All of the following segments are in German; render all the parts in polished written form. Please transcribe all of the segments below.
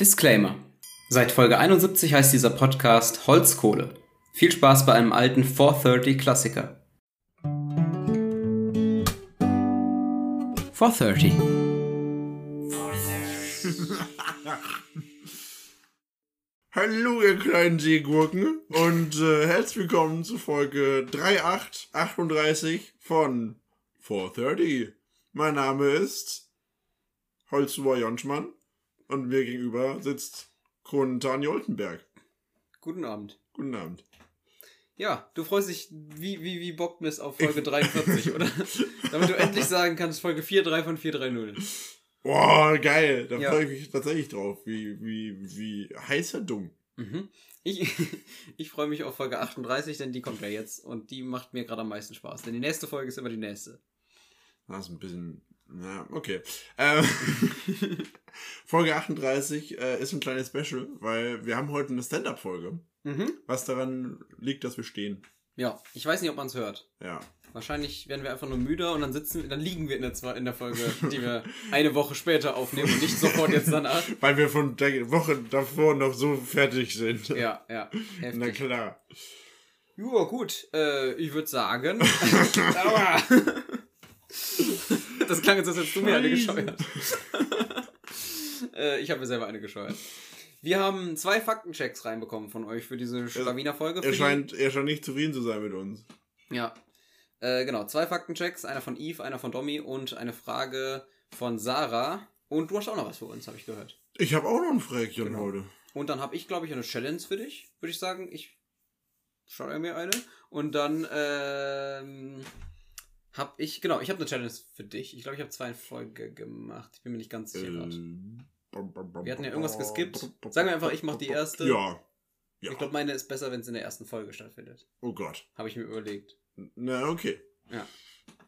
Disclaimer. Seit Folge 71 heißt dieser Podcast Holzkohle. Viel Spaß bei einem alten 430-Klassiker. 430. Hallo ihr kleinen Seegurken und herzlich willkommen zu Folge 3838 von 430. Mein Name ist Holzhuber Jonschmann und mir gegenüber sitzt Kronen-Tanja Oltenberg. Guten Abend. Guten Abend. Ja, du freust dich wie Bock bist auf Folge 43, oder? Damit du endlich sagen kannst, Folge 43 von 430. Boah, geil. Da freue ich mich tatsächlich drauf. Wie heißer dumm. Mhm. Ich freue mich auf Folge 38, denn die kommt ja jetzt. Und die macht mir gerade am meisten Spaß. Denn die nächste Folge ist immer die nächste. Das ist ein bisschen... Na, okay. Folge 38 ist ein kleines Special, weil wir haben heute eine Stand-Up-Folge. Mhm. Was daran liegt, dass wir stehen. Ja, ich weiß nicht, ob man es hört. Ja. Wahrscheinlich werden wir einfach nur müder und dann liegen wir in der Folge, die wir eine Woche später aufnehmen und nicht sofort jetzt danach. Weil wir von der Woche davor noch so fertig sind. Ja, ja. Heftig. Na klar. Joa, gut. Ich würde sagen... Aua! Das klang jetzt, als hättest du mir eine gescheuert. Ich habe mir selber eine gescheuert. Wir haben 2 Faktenchecks reinbekommen von euch für diese Schlawiner-Folge. Er scheint nicht zufrieden zu sein mit uns. Ja, genau. 2 Faktenchecks, einer von Eve, einer von Domi und eine Frage von Sarah. Und du hast auch noch was für uns, habe ich gehört. Ich habe auch noch ein Frägchen heute. Und dann habe ich, glaube ich, eine Challenge für dich, würde ich sagen. Ich schreibe mir eine. Und dann habe ich eine Challenge für dich. Ich glaube, ich habe 2 in Folge gemacht. Ich bin mir nicht ganz sicher gerade. Wir hatten ja irgendwas geskippt. Sagen wir einfach, ich mache die erste. Ja. Ich glaube, meine ist besser, wenn es in der ersten Folge stattfindet. Oh Gott. Habe ich mir überlegt. Na, okay. Ja.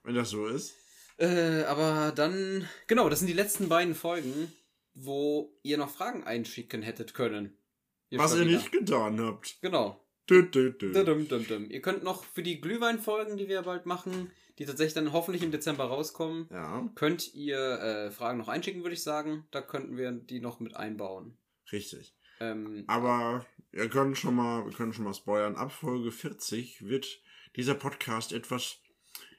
Wenn das so ist. Aber dann... Genau, das sind die letzten 2 Folgen, wo ihr noch Fragen einschicken hättet können. Was ihr nicht getan habt. Genau. Ihr könnt noch für die Glühweinfolgen, die wir bald machen, die tatsächlich dann hoffentlich im Dezember rauskommen, könnt ihr Fragen noch einschicken, würde ich sagen. Da könnten wir die noch mit einbauen. Richtig. Aber wir können schon mal spoilern. Ab Folge 40 wird dieser Podcast etwas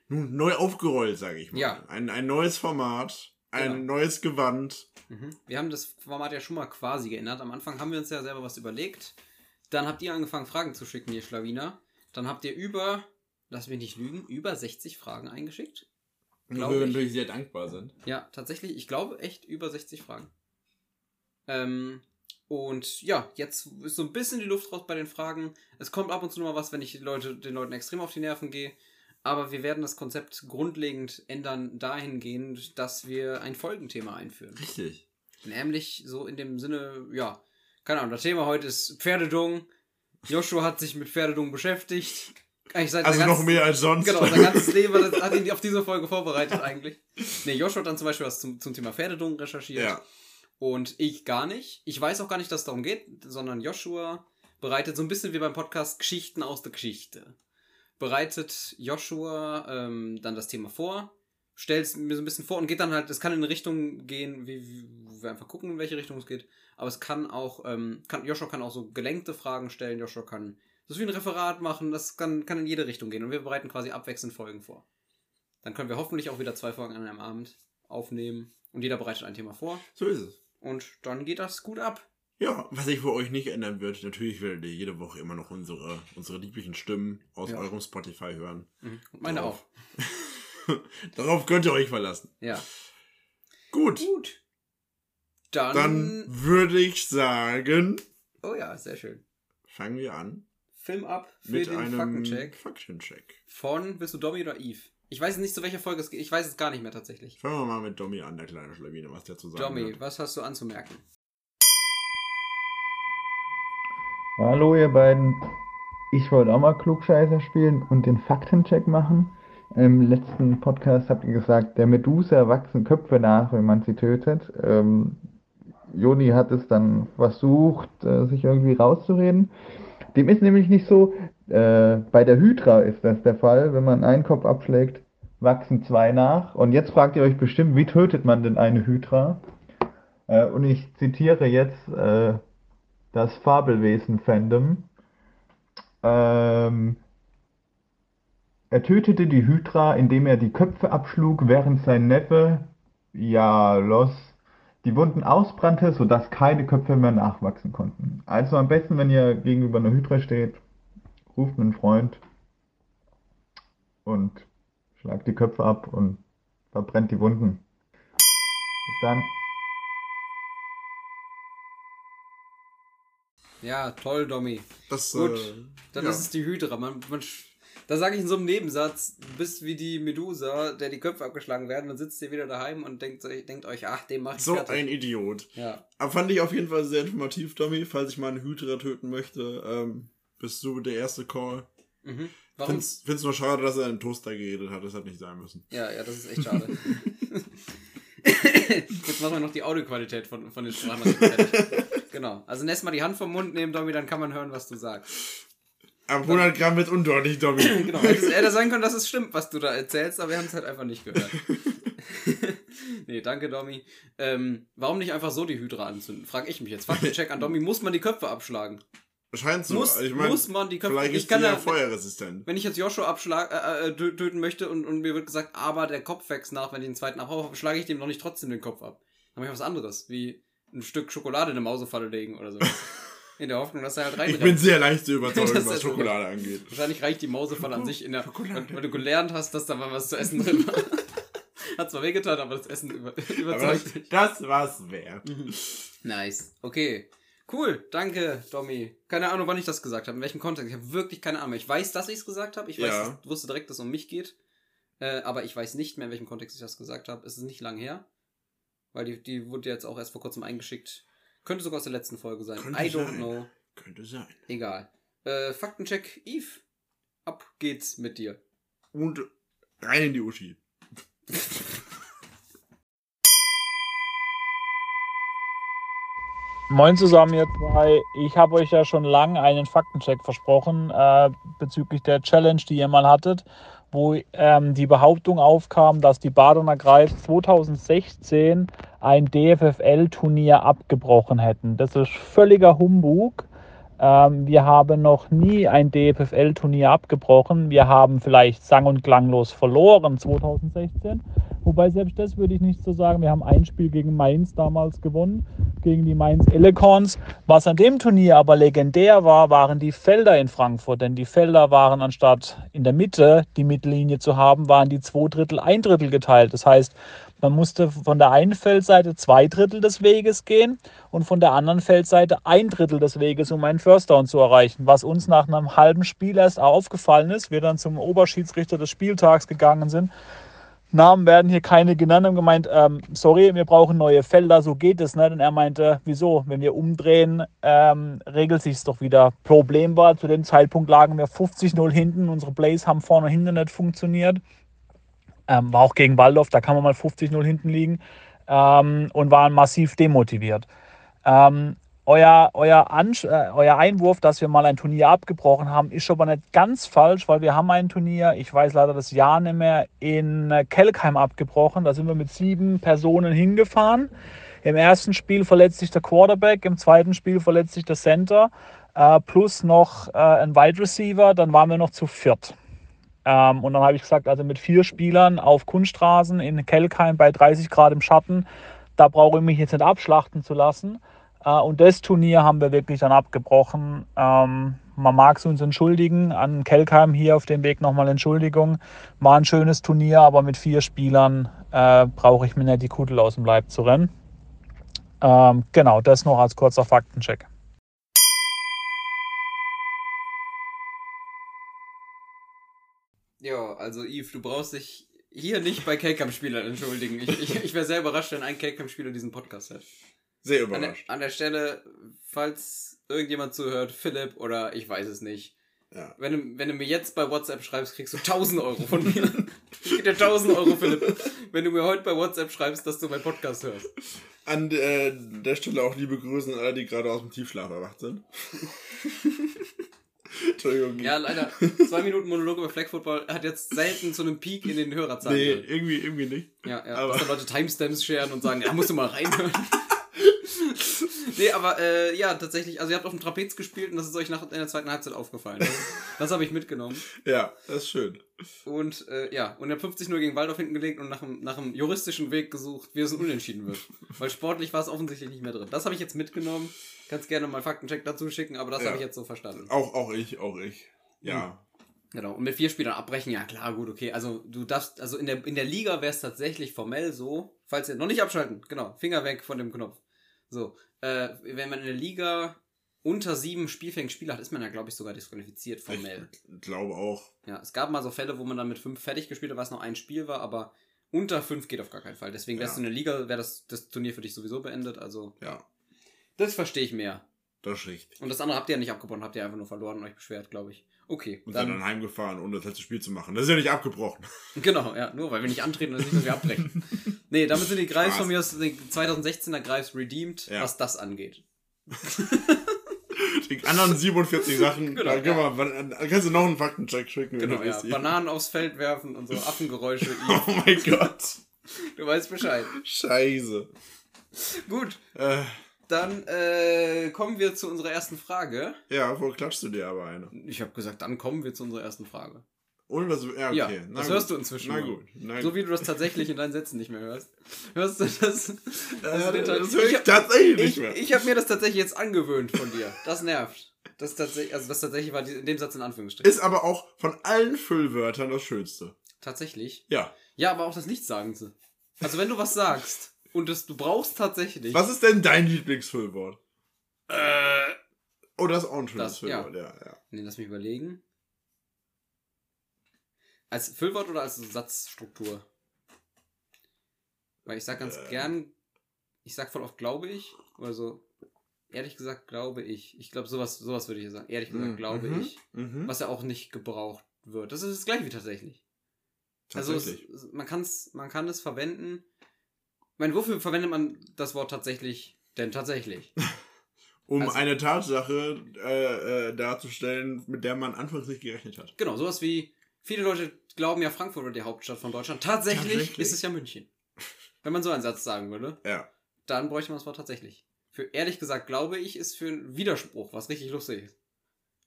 neu aufgerollt, sage ich mal. Ja. Ein neues Format, ein neues Gewand. Mhm. Wir haben das Format ja schon mal quasi geändert. Am Anfang haben wir uns ja selber was überlegt. Dann habt ihr angefangen, Fragen zu schicken, ihr Schlawiner. Dann habt ihr über 60 Fragen eingeschickt. Glaube ich, wir natürlich sehr dankbar sind. Ja, tatsächlich, ich glaube echt über 60 Fragen. Und ja, jetzt ist so ein bisschen die Luft raus bei den Fragen. Es kommt ab und zu mal was, wenn ich den Leuten extrem auf die Nerven gehe. Aber wir werden das Konzept grundlegend ändern, dahingehend, dass wir ein Folgenthema einführen. Richtig. Nämlich so in dem Sinne, ja... Keine Ahnung, das Thema heute ist Pferdedung. Joshua hat sich mit Pferdedung beschäftigt. Noch mehr als sonst. Genau, sein ganzes Leben hat ihn auf diese Folge vorbereitet eigentlich. Nee, Joshua hat dann zum Beispiel was zum Thema Pferdedung recherchiert. Ja. Und ich gar nicht. Ich weiß auch gar nicht, dass es darum geht, sondern Joshua bereitet so ein bisschen wie beim Podcast Geschichten aus der Geschichte. Bereitet Joshua dann das Thema vor, stellt es mir so ein bisschen vor und geht dann halt, es kann in eine Richtung gehen, wo wir einfach gucken, in welche Richtung es geht. Aber es kann auch, Joshua kann auch so gelenkte Fragen stellen, Joshua kann das wie ein Referat machen, das kann in jede Richtung gehen. Und wir bereiten quasi abwechselnd Folgen vor. Dann können wir hoffentlich auch wieder 2 Folgen an einem Abend aufnehmen und jeder bereitet ein Thema vor. So ist es. Und dann geht das gut ab. Ja, was sich für euch nicht ändern wird, natürlich werdet ihr jede Woche immer noch unsere lieblichen Stimmen aus eurem Spotify hören. Mhm. Und meine auch. Darauf könnt ihr euch verlassen. Ja. Gut. Dann würde ich sagen... Oh ja, sehr schön. Fangen wir an. Film ab für mit den Faktencheck. Von, bist du Domi oder Eve? Ich weiß nicht, zu welcher Folge es geht. Ich weiß es gar nicht mehr tatsächlich. Fangen wir mal mit Domi an, der kleine Schlawine, was der zu sagen hat. Domi, was hast du anzumerken? Hallo ihr beiden. Ich wollte auch mal Klugscheißer spielen und den Faktencheck machen. Im letzten Podcast habt ihr gesagt, der Medusa wachsen Köpfe nach, wenn man sie tötet. Joni hat es dann versucht, sich irgendwie rauszureden. Dem ist nämlich nicht so. Bei der Hydra ist das der Fall. Wenn man einen Kopf abschlägt, wachsen 2 nach. Und jetzt fragt ihr euch bestimmt, wie tötet man denn eine Hydra? Und ich zitiere jetzt das Fabelwesen-Fandom. Er tötete die Hydra, indem er die Köpfe abschlug, während sein Neffe, Jalos, die Wunden ausbrannte, sodass keine Köpfe mehr nachwachsen konnten. Also am besten, wenn ihr gegenüber einer Hydra steht, ruft einen Freund und schlagt die Köpfe ab und verbrennt die Wunden. Bis dann. Ja, toll, Domi. Gut, dann ist es die Hydra. Da sage ich in so einem Nebensatz, du bist wie die Medusa, der die Köpfe abgeschlagen werden, dann sitzt ihr wieder daheim und denkt euch, ach, den mach ich so fertig. Ein Idiot. Ja. Aber fand ich auf jeden Fall sehr informativ, Domi. Falls ich mal eine Hydra töten möchte, bist du der erste Call. Mhm. Warum? Find's nur schade, dass er einen Toaster geredet hat. Das hat nicht sein müssen. Ja, das ist echt schade. Jetzt machen wir noch die Audioqualität von den Sprachen. Genau. Also erst mal die Hand vom Mund nehmen, Domi, dann kann man hören, was du sagst. Ab 100 Gramm wird undeutlich, Domi. Genau. Hätte sein können, dass es stimmt, was du da erzählst, aber wir haben es halt einfach nicht gehört. Nee, danke, Domi. Warum nicht einfach so die Hydra anzünden? Frag ich mich jetzt. Faktencheck an Domi. Muss man die Köpfe abschlagen? Scheint so. Muss man die Köpfe... Vielleicht ist die ja feuerresistent. Wenn ich jetzt Joshua töten möchte und mir wird gesagt, aber der Kopf wächst nach, wenn ich den zweiten abhaue, schlage ich dem noch nicht trotzdem den Kopf ab. Dann mache ich was anderes, wie ein Stück Schokolade in eine Mausefalle legen oder so. In der Hoffnung, dass er halt reinreicht. Ich bin sehr leicht zu überzeugen, was Schokolade angeht. Wahrscheinlich reicht die Mausefalle an sich in der... Schokolade. Weil du gelernt hast, dass da mal was zu essen drin war. Hat zwar wehgetan, aber das Essen überzeugt dich. Das war's wert. Nice. Okay. Cool, danke, Domi. Keine Ahnung, wann ich das gesagt habe, in welchem Kontext. Ich habe wirklich keine Ahnung. Ich weiß, dass ich es gesagt habe. Ich wusste direkt, dass es um mich geht. Aber ich weiß nicht mehr, in welchem Kontext ich das gesagt habe. Es ist nicht lang her. Weil die wurde jetzt auch erst vor kurzem eingeschickt. Könnte sogar aus der letzten Folge sein. I don't know. Könnte sein. Egal. Faktencheck, Eve. Ab geht's mit dir. Und rein in die Uschi. Moin zusammen, ihr zwei. Ich habe euch ja schon lange einen Faktencheck versprochen bezüglich der Challenge, die ihr mal hattet, wo die Behauptung aufkam, dass die Badener Greifs 2016 ein DFFL-Turnier abgebrochen hätten. Das ist völliger Humbug. Wir haben noch nie ein DFFL-Turnier abgebrochen. Wir haben vielleicht sang- und klanglos verloren 2016. Wobei, selbst das würde ich nicht so sagen. Wir haben ein Spiel gegen Mainz damals gewonnen, gegen die Mainz Elecorns. Was an dem Turnier aber legendär war, waren die Felder in Frankfurt. Denn die Felder waren, anstatt in der Mitte die Mittellinie zu haben, waren die 2/3, 1/3 geteilt. Das heißt, man musste von der einen Feldseite 2/3 des Weges gehen und von der anderen Feldseite 1/3 des Weges, um einen First Down zu erreichen. Was uns nach einem halben Spiel erst aufgefallen ist, wir dann zum Oberschiedsrichter des Spieltags gegangen sind. Namen werden hier keine genannt, haben gemeint, sorry, wir brauchen neue Felder, so geht es nicht. Und er meinte, wieso, wenn wir umdrehen, regelt sich es doch wieder. Problem war, zu dem Zeitpunkt lagen wir 50-0 hinten, unsere Plays haben vorne und hinten nicht funktioniert. War auch gegen Waldhof, da kann man mal 50-0 hinten liegen, und waren massiv demotiviert. Euer Einwurf, dass wir mal ein Turnier abgebrochen haben, ist aber nicht ganz falsch, weil wir haben ein Turnier, ich weiß leider das Jahr nicht mehr, in Kelkheim abgebrochen. Da sind wir mit 7 Personen hingefahren. Im ersten Spiel verletzt sich der Quarterback, im zweiten Spiel verletzt sich der Center, plus noch ein Wide Receiver, dann waren wir noch zu 4. Und dann habe ich gesagt, also mit 4 Spielern auf Kunststraßen in Kelkheim bei 30 Grad im Schatten, da brauche ich mich jetzt nicht abschlachten zu lassen. Und das Turnier haben wir wirklich dann abgebrochen. Man mag es uns entschuldigen, an Kelkheim hier auf dem Weg nochmal Entschuldigung. War ein schönes Turnier, aber mit 4 Spielern brauche ich mir nicht die Kudel aus dem Leib zu rennen. Genau, das noch als kurzer Faktencheck. Ja, also Yves, du brauchst dich hier nicht bei Kelkheim-Spielern entschuldigen. Ich wäre sehr überrascht, wenn ein Kelkheim-Spieler diesen Podcast hat. Sehr überrascht. An der Stelle, falls irgendjemand zuhört, Philipp oder ich weiß es nicht. Ja. Wenn du mir jetzt bei WhatsApp schreibst, kriegst du 1.000 Euro von mir. Ich gebe dir 1.000 Euro, Philipp, wenn du mir heute bei WhatsApp schreibst, dass du meinen Podcast hörst. An der Stelle auch liebe Grüße an alle, die gerade aus dem Tiefschlaf erwacht sind. Entschuldigung. Ja, leider. 2 Minuten Monolog über Flag Football hat jetzt selten zu einem Peak in den Hörerzahlen. Nee, irgendwie nicht. Ja, dass da Leute Timestamps scheren und sagen, ja, musst du mal reinhören. Nee, aber ja, tatsächlich, also ihr habt auf dem Trapez gespielt und das ist euch nach in der zweiten Halbzeit aufgefallen. Das habe ich mitgenommen. Ja, das ist schön. Und ja, und ihr habt 50-0 gegen Waldhof hinten gelegt und nach einem juristischen Weg gesucht, wie es ein Unentschieden wird. Weil sportlich war es offensichtlich nicht mehr drin. Das habe ich jetzt mitgenommen. Kannst gerne mal Faktencheck dazu schicken, aber das habe ich jetzt so verstanden. Auch ich. Ja. Hm. Genau, und mit 4 Spielern abbrechen, ja klar, gut, okay, also du darfst, also in der Liga wäre es tatsächlich formell so, falls ihr, noch nicht abschalten, genau, Finger weg von dem Knopf, so, wenn man in der Liga unter 7 spielfähigen Spieler hat, ist man ja, glaube ich, sogar disqualifiziert formell. Ich glaube auch. Ja, es gab mal so Fälle, wo man dann mit 5 fertig gespielt hat, weil es noch ein Spiel war, aber unter 5 geht auf gar keinen Fall, deswegen wärst du in der Liga, wäre das Turnier für dich sowieso beendet, also, ja, das verstehe ich mehr. Das ist richtig. Und das andere habt ihr ja nicht abgebrochen, habt ihr einfach nur verloren und euch beschwert, glaube ich. Okay. Und dann heimgefahren, ohne das letzte Spiel zu machen. Das ist ja nicht abgebrochen. Genau, ja. Nur weil wir nicht antreten, ist nicht, dass wir abbrechen. Nee, damit sind die Greifs von mir aus, die 2016er Greifs redeemed, was das angeht. Die anderen 47 Sachen, genau, dann kannst du noch einen Faktencheck schicken. Genau, ja. Bananen aufs Feld werfen und so Affengeräusche. Oh mein Gott. Du weißt Bescheid. Scheiße. Gut. Dann kommen wir zu unserer ersten Frage. Ja, wo klatschst du dir aber eine? Ich habe gesagt, dann kommen wir zu unserer ersten Frage. Und was? Ja, okay. Ja, das hörst du inzwischen. Na gut. So wie du das tatsächlich in deinen Sätzen nicht mehr hörst. Hörst du das? Das höre ich tatsächlich nicht mehr. Ich habe mir das tatsächlich jetzt angewöhnt von dir. Das nervt. Das tatsächlich, also das tatsächlich war in dem Satz in Anführungsstrichen. Ist aber auch von allen Füllwörtern das Schönste. Tatsächlich? Ja. Ja, aber auch das Nichtsagendste. Also wenn du was sagst... Und das du brauchst tatsächlich. Was ist denn dein Lieblingsfüllwort? Oh, das ist auch ein schönes Füllwort, ja. Nee, lass mich überlegen. Als Füllwort oder als Satzstruktur? Weil ich sag ganz gern, ich sag voll oft glaube ich, oder so, ehrlich gesagt glaube ich. Ich glaube, sowas würde ich sagen. Ehrlich gesagt glaube ich. Was ja auch nicht gebraucht wird. Das ist das gleiche wie tatsächlich. Tatsächlich. Also man kann es verwenden. Ich meine, wofür verwendet man das Wort tatsächlich denn tatsächlich? Um also, eine Tatsache darzustellen, mit der man anfangs nicht gerechnet hat. Genau, sowas wie, viele Leute glauben ja, Frankfurt wäre die Hauptstadt von Deutschland. Tatsächlich ist es ja München. Wenn man so einen Satz sagen würde, dann bräuchte man das Wort tatsächlich. Für ehrlich gesagt, glaube ich, ist für einen Widerspruch, was richtig lustig ist.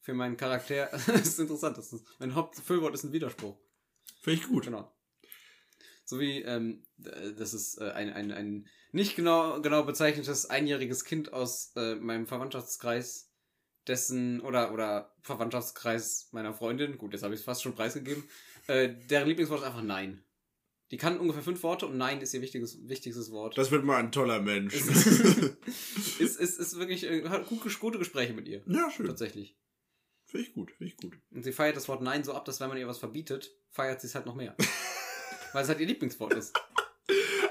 Für meinen Charakter ist interessant. Das ist, mein Hauptfüllwort ist ein Widerspruch. Finde ich gut. Genau. So wie, das ist ein nicht genau bezeichnetes einjähriges Kind aus meinem Verwandtschaftskreis, dessen, oder Verwandtschaftskreis meiner Freundin, gut, jetzt habe ich es fast schon preisgegeben, deren Lieblingswort ist einfach Nein. Die kann ungefähr 5 Worte und Nein ist ihr wichtigstes Wort. Das wird mal ein toller Mensch. Ist wirklich, hat gute Gespräche mit ihr. Ja, schön. Tatsächlich. Finde ich gut. Und sie feiert das Wort Nein so ab, dass wenn man ihr was verbietet, feiert sie es halt noch mehr. Weil es halt ihr Lieblingswort ist.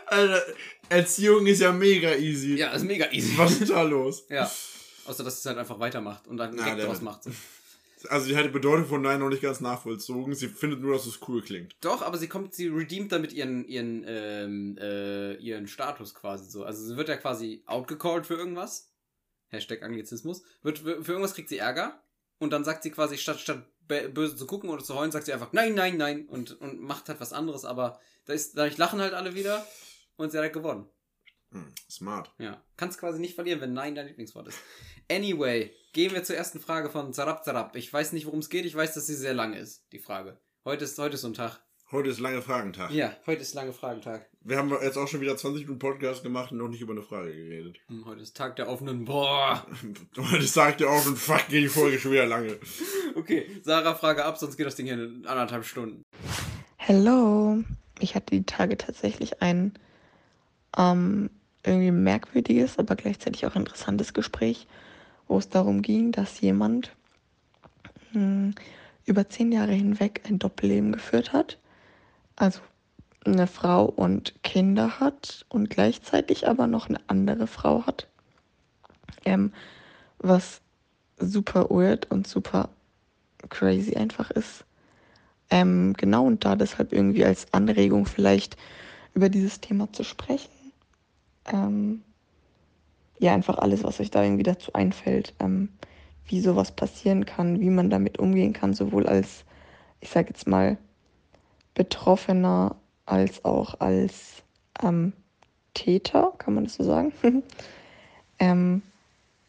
Alter, Erziehung ist ja mega easy. Ja, ist mega easy. Was ist da los? Ja, außer dass es halt einfach weitermacht und dann direkt draus macht. So. Also die hat die Bedeutung von Nein noch nicht ganz nachvollzogen. Sie findet nur, dass es cool klingt. Doch, aber sie redeemt damit ihren Status quasi so. Also sie wird ja quasi outgecalled für irgendwas. Hashtag Anglizismus. Für irgendwas kriegt sie Ärger. Und dann sagt sie quasi, statt böse zu gucken oder zu heulen, sagt sie einfach nein und macht halt was anderes, aber dadurch lachen halt alle wieder und sie hat halt gewonnen. Smart. Ja, kannst quasi nicht verlieren, wenn Nein dein Lieblingswort ist. Anyway, gehen wir zur ersten Frage von Zarab. Ich weiß nicht, worum es geht, ich weiß, dass sie sehr lang ist, die Frage. Heute ist so ein Tag. Heute ist lange Fragentag. Ja, heute ist lange Fragentag. Wir haben jetzt auch schon wieder 20 Minuten Podcast gemacht und noch nicht über eine Frage geredet. Heute ist Tag der offenen... Boah! Heute ist Tag der offenen... Fuck, geht die Folge schon wieder lange. Okay, Sarah, Frage ab, sonst geht das Ding hier in 1,5 Stunden. Hello. Ich hatte die Tage tatsächlich ein irgendwie merkwürdiges, aber gleichzeitig auch interessantes Gespräch, wo es darum ging, dass jemand über 10 Jahre hinweg ein Doppelleben geführt hat. Also eine Frau und Kinder hat und gleichzeitig aber noch eine andere Frau hat, was super weird und super crazy einfach ist. Genau, und da deshalb irgendwie als Anregung vielleicht über dieses Thema zu sprechen. Ja, einfach alles, was euch da irgendwie dazu einfällt, wie sowas passieren kann, wie man damit umgehen kann, sowohl als, ich sage jetzt mal, Betroffener, als auch als Täter, kann man das so sagen?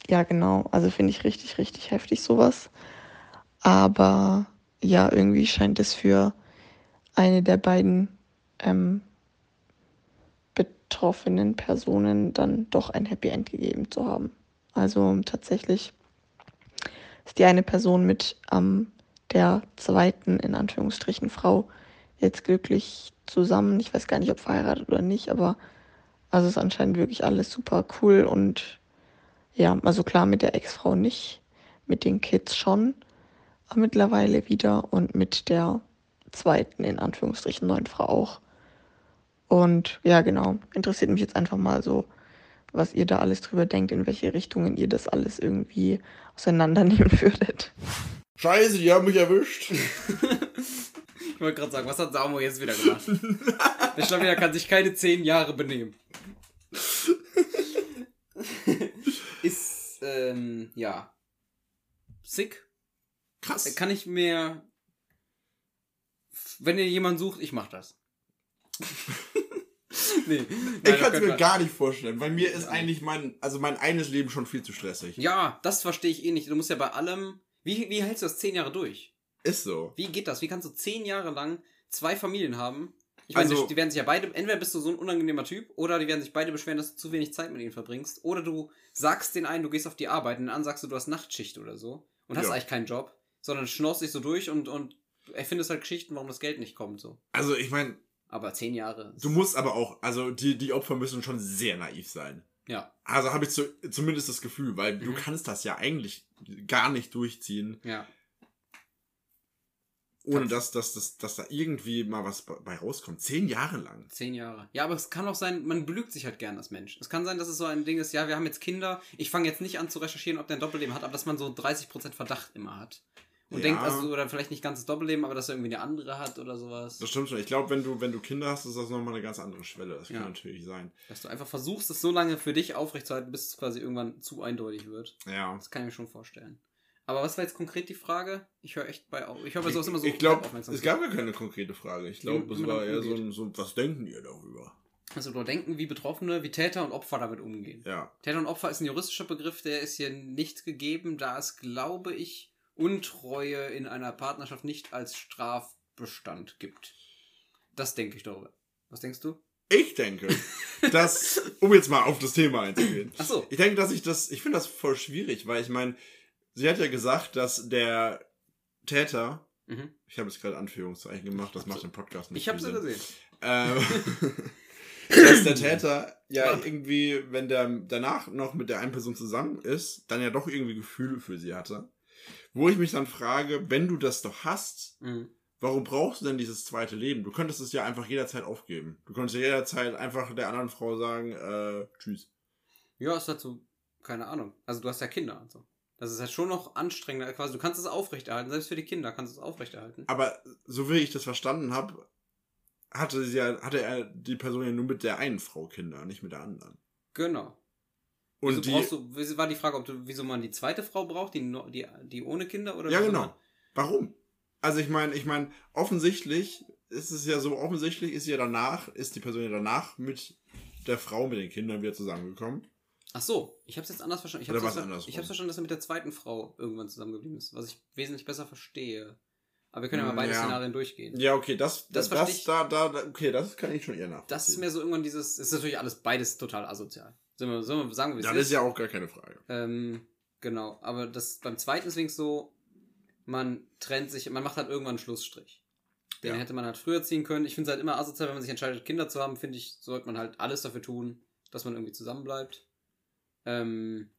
Ja, genau. Also finde ich richtig, richtig heftig sowas. Aber ja, irgendwie scheint es für eine der beiden betroffenen Personen dann doch ein Happy End gegeben zu haben. Also tatsächlich ist die eine Person mit der zweiten, in Anführungsstrichen, Frau jetzt glücklich zusammen. Ich weiß gar nicht, ob verheiratet oder nicht, aber also ist anscheinend wirklich alles super cool und ja, also klar, mit der Ex-Frau nicht, mit den Kids schon, aber mittlerweile wieder und mit der zweiten, in Anführungsstrichen, neuen Frau auch. Und ja, genau, interessiert mich jetzt einfach mal so, was ihr da alles drüber denkt, in welche Richtungen ihr das alles irgendwie auseinandernehmen würdet. Scheiße, die haben mich erwischt. Ich wollte gerade sagen, was hat Samo jetzt wieder gemacht? Der Schlawiner kann sich keine 10 Jahre benehmen. Ist, ja. Sick. Krass. Kann ich mir... Wenn ihr jemanden sucht, ich mach das. Nee, ich kann es mir gar nicht vorstellen. Bei mir ist eigentlich mein eines Leben schon viel zu stressig. Ja, das verstehe ich eh nicht. Du musst ja bei allem... Wie hältst du das 10 Jahre durch? Ist so. Wie geht das? Wie kannst du 10 Jahre lang 2 Familien haben? Ich meine, also, die werden sich ja beide... Entweder bist du so ein unangenehmer Typ, oder die werden sich beide beschweren, dass du zu wenig Zeit mit ihnen verbringst. Oder du sagst den einen, du gehst auf die Arbeit, und den anderen sagst du, du hast Nachtschicht oder so. Und hast eigentlich keinen Job. Sondern schnorst dich so durch und erfindest halt Geschichten, warum das Geld nicht kommt. So. Also ich meine... Aber 10 Jahre... Du musst aber auch... Also die Opfer müssen schon sehr naiv sein. Ja. Also habe ich zumindest das Gefühl, weil du kannst das ja eigentlich gar nicht durchziehen. Ja. Ohne dass da irgendwie mal was bei rauskommt. 10 Jahre lang. 10 Jahre. Ja, aber es kann auch sein, man belügt sich halt gern als Mensch. Es kann sein, dass es so ein Ding ist, ja, wir haben jetzt Kinder, ich fange jetzt nicht an zu recherchieren, ob der ein Doppelleben hat, aber dass man so 30% Verdacht immer hat. Und denkt, also, oder vielleicht nicht ganzes Doppelleben, aber dass er irgendwie eine andere hat oder sowas. Das stimmt schon. Ich glaube, wenn du Kinder hast, ist das nochmal eine ganz andere Schwelle. Das kann natürlich sein. Dass du einfach versuchst, es so lange für dich aufrechtzuerhalten, bis es quasi irgendwann zu eindeutig wird. Ja. Das kann ich mir schon vorstellen. Aber was war jetzt konkret die Frage? Ich höre echt bei sowas immer so. Ich glaube, es gab ja keine konkrete Frage. Ich glaube, es war eher so, was denken ihr darüber? Also nur denken, wie Betroffene, wie Täter und Opfer damit umgehen. Ja. Täter und Opfer ist ein juristischer Begriff, der ist hier nicht gegeben, da es, glaube ich, Untreue in einer Partnerschaft nicht als Strafbestand gibt. Das denke ich darüber. Was denkst du? Ich denke, dass, um jetzt mal auf das Thema einzugehen. Ach so. Ich denke, ich finde das voll schwierig, weil ich meine, sie hat ja gesagt, dass der Täter, ich habe jetzt gerade Anführungszeichen gemacht, das macht den Podcast nicht. Ich habe es ja gesehen. Dass der Täter irgendwie, wenn der danach noch mit der einen Person zusammen ist, dann ja doch irgendwie Gefühle für sie hatte. Wo ich mich dann frage, wenn du das doch hast, warum brauchst du denn dieses zweite Leben? Du könntest es ja einfach jederzeit aufgeben. Du könntest ja jederzeit einfach der anderen Frau sagen, tschüss. Ja, ist halt so, keine Ahnung. Also du hast ja Kinder und so. Das ist halt schon noch anstrengender. Quasi, du kannst es aufrechterhalten, selbst für die Kinder kannst du es aufrechterhalten. Aber so wie ich das verstanden habe, hatte die Person ja nur mit der einen Frau Kinder, nicht mit der anderen. Genau. Und war die Frage, wieso man die zweite Frau braucht, die ohne Kinder? Oder ja, genau. Warum? Also ich meine, ist die Person ja danach mit der Frau, mit den Kindern wieder zusammengekommen. Ach so, ich habe es jetzt anders verstanden. Ich habe es verstanden, dass er mit der zweiten Frau irgendwann zusammengeblieben ist, was ich wesentlich besser verstehe. Aber wir können ja mal beide Szenarien durchgehen. Ja, okay, das kann ich schon eher nachvollziehen. Das ist mir so irgendwann ist natürlich alles beides total asozial. Sollen wir sagen, wie es ist? Das ist ja auch gar keine Frage. Genau, aber das beim zweiten ist es so, man trennt sich, man macht halt irgendwann einen Schlussstrich. Den hätte man halt früher ziehen können. Ich finde es halt immer asozial, wenn man sich entscheidet, Kinder zu haben, finde ich, sollte man halt alles dafür tun, dass man irgendwie zusammenbleibt.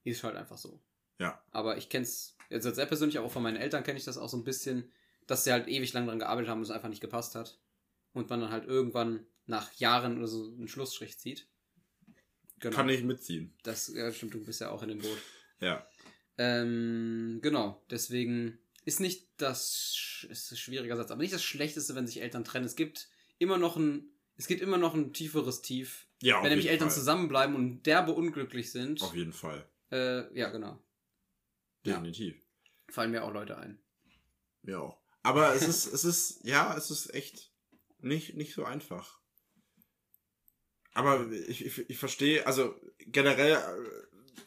Ist halt einfach so. Ja. Aber ich kenne es jetzt sehr persönlich, aber auch von meinen Eltern kenne ich das auch so ein bisschen, dass sie halt ewig lang dran gearbeitet haben und es einfach nicht gepasst hat. Und man dann halt irgendwann nach Jahren oder so einen Schlussstrich zieht. Genau. Kann ich mitziehen. Das stimmt, du bist ja auch in dem Boot. Ja. Genau, deswegen ist nicht ist ein schwieriger Satz, aber nicht das Schlechteste, wenn sich Eltern trennen. Es gibt immer noch ein tieferes Tief, ja, wenn nämlich Eltern zusammenbleiben und derbe unglücklich sind. Auf jeden Fall. Ja, genau. Definitiv. Ja. Fallen mir auch Leute ein. Ja auch. Aber es ist echt nicht so einfach. Aber ich verstehe, also generell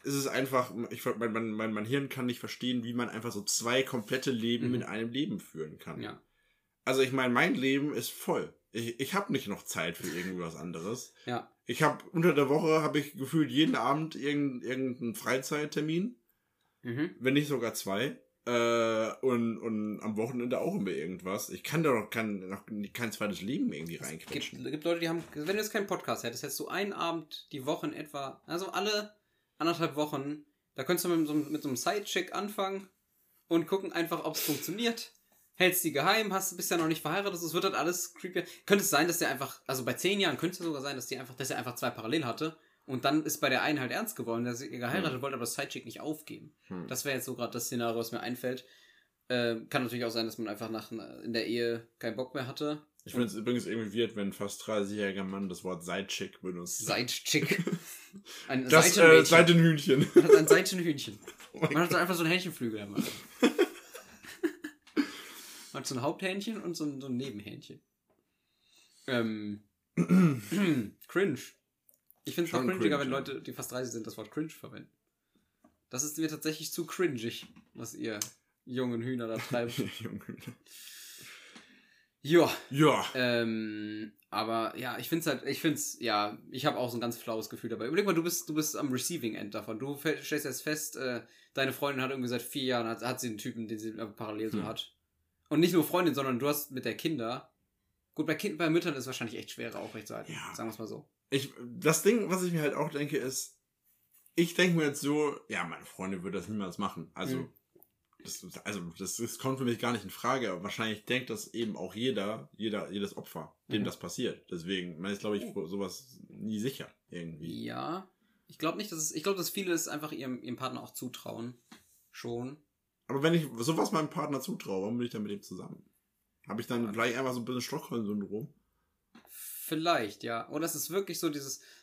ist es einfach, mein Hirn kann nicht verstehen, wie man einfach so zwei komplette Leben in einem Leben führen kann. Ja. Also ich meine, mein Leben ist voll. Ich habe nicht noch Zeit für irgendwas anderes. Ja. Ich habe unter der Woche, habe ich gefühlt jeden Abend irgendeinen Freizeittermin. Wenn nicht sogar zwei. Und am Wochenende auch immer irgendwas. Ich kann da noch kein zweites Leben irgendwie reinquetschen. Es gibt Leute, die haben, wenn du jetzt keinen Podcast hättest, hättest du einen Abend die Woche in etwa, also alle 1,5 Wochen, da könntest du mit so einem Sidechick anfangen und gucken einfach, ob es funktioniert. Hältst die geheim, bist ja noch nicht verheiratet, es wird halt alles creepy. Könnte es sein, dass der einfach, also bei 10 Jahren könnte es ja sogar sein, dass er einfach zwei parallel hatte. Und dann ist bei der einen halt ernst geworden, dass ihr geheiratet wollte, aber das Sidechick nicht aufgeben. Das wäre jetzt so gerade das Szenario, was mir einfällt. Kann natürlich auch sein, dass man einfach in der Ehe keinen Bock mehr hatte. Ich finde es übrigens irgendwie weird, wenn ein fast 30-jähriger Mann das Wort Sidechick benutzt. Sidechick. Ein Seitenhühnchen. Ein Seitenhühnchen. Oh, man hat so einfach so ein Hähnchenflügel. Man hat so ein Haupthähnchen und so ein Nebenhähnchen. Cringe. Ich finde es noch cringiger, wenn Leute, die fast 30 sind, das Wort cringe verwenden. Das ist mir tatsächlich zu cringig, was ihr jungen Hühner da treibt. Ja. Aber ja, ich finde es halt, ich habe auch so ein ganz flaues Gefühl dabei. Überleg mal, du bist am Receiving End davon. Du stellst jetzt fest, deine Freundin hat irgendwie seit 4 Jahren, hat sie einen Typen, den sie parallel so hat. Und nicht nur Freundin, sondern du hast mit der Kinder. Gut, bei Müttern ist es wahrscheinlich echt schwerer, aufrechtzuerhalten. Ja. Sagen wir es mal so. Das Ding, was ich mir halt auch denke, ist, ich denke mir jetzt so, ja, meine Freunde würden das niemals machen. Also, das kommt für mich gar nicht in Frage. Aber wahrscheinlich denkt das eben auch jedes Opfer, dem das passiert. Deswegen, man ist, glaube ich, sowas nie sicher irgendwie. Ja, ich glaube nicht, dass viele es einfach ihrem Partner auch zutrauen. Schon. Aber wenn ich sowas meinem Partner zutraue, warum bin ich dann mit dem zusammen? Habe ich dann vielleicht einfach so ein bisschen Stockholm-Syndrom? Vielleicht, ja. Oder es ist wirklich so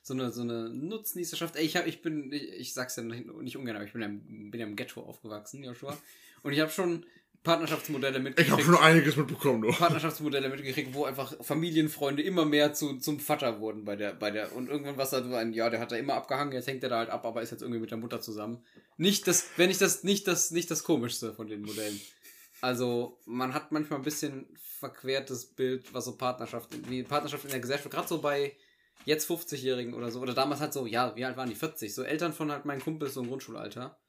so eine Nutznießerschaft. Ey, ich sag's ja nicht ungern, aber ich bin ja im Ghetto aufgewachsen, Joshua. Und ich habe schon Partnerschaftsmodelle mitgekriegt. Ich habe schon einiges mitbekommen, doch. Partnerschaftsmodelle mitgekriegt, wo einfach Familienfreunde immer mehr zum Vater wurden bei der. Und irgendwann war es halt so ein, ja, der hat da immer abgehangen, jetzt hängt er da halt ab, aber ist jetzt irgendwie mit der Mutter zusammen. Nicht das Komischste von den Modellen. Also, man hat manchmal ein bisschen verquertes Bild, was so Partnerschaft in der Gesellschaft, gerade so bei jetzt 50-Jährigen oder so, oder damals halt so, ja, wie alt waren die? 40, so Eltern von halt meinen Kumpels so im Grundschulalter.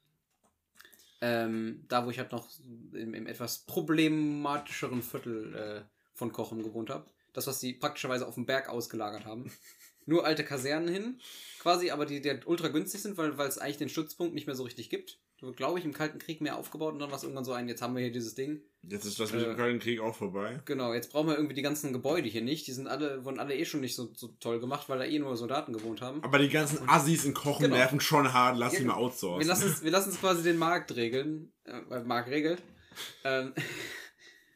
Da, wo ich halt noch im etwas problematischeren Viertel von Cochem gewohnt habe. Das, was die praktischerweise auf dem Berg ausgelagert haben. Nur alte Kasernen hin, quasi, aber die ultra günstig sind, weil es eigentlich den Stützpunkt nicht mehr so richtig gibt. Glaube ich, im Kalten Krieg mehr aufgebaut und dann war es irgendwann so ein, jetzt haben wir hier dieses Ding. Jetzt ist das mit dem Kalten Krieg auch vorbei. Genau, jetzt brauchen wir irgendwie die ganzen Gebäude hier nicht. Die wurden alle eh schon nicht so toll gemacht, weil da eh nur Soldaten gewohnt haben. Aber die ganzen Assis in Cochem nerven schon hart, lass sie mal outsourcen. Wir lassen es quasi den Markt regeln, weil Markt regelt,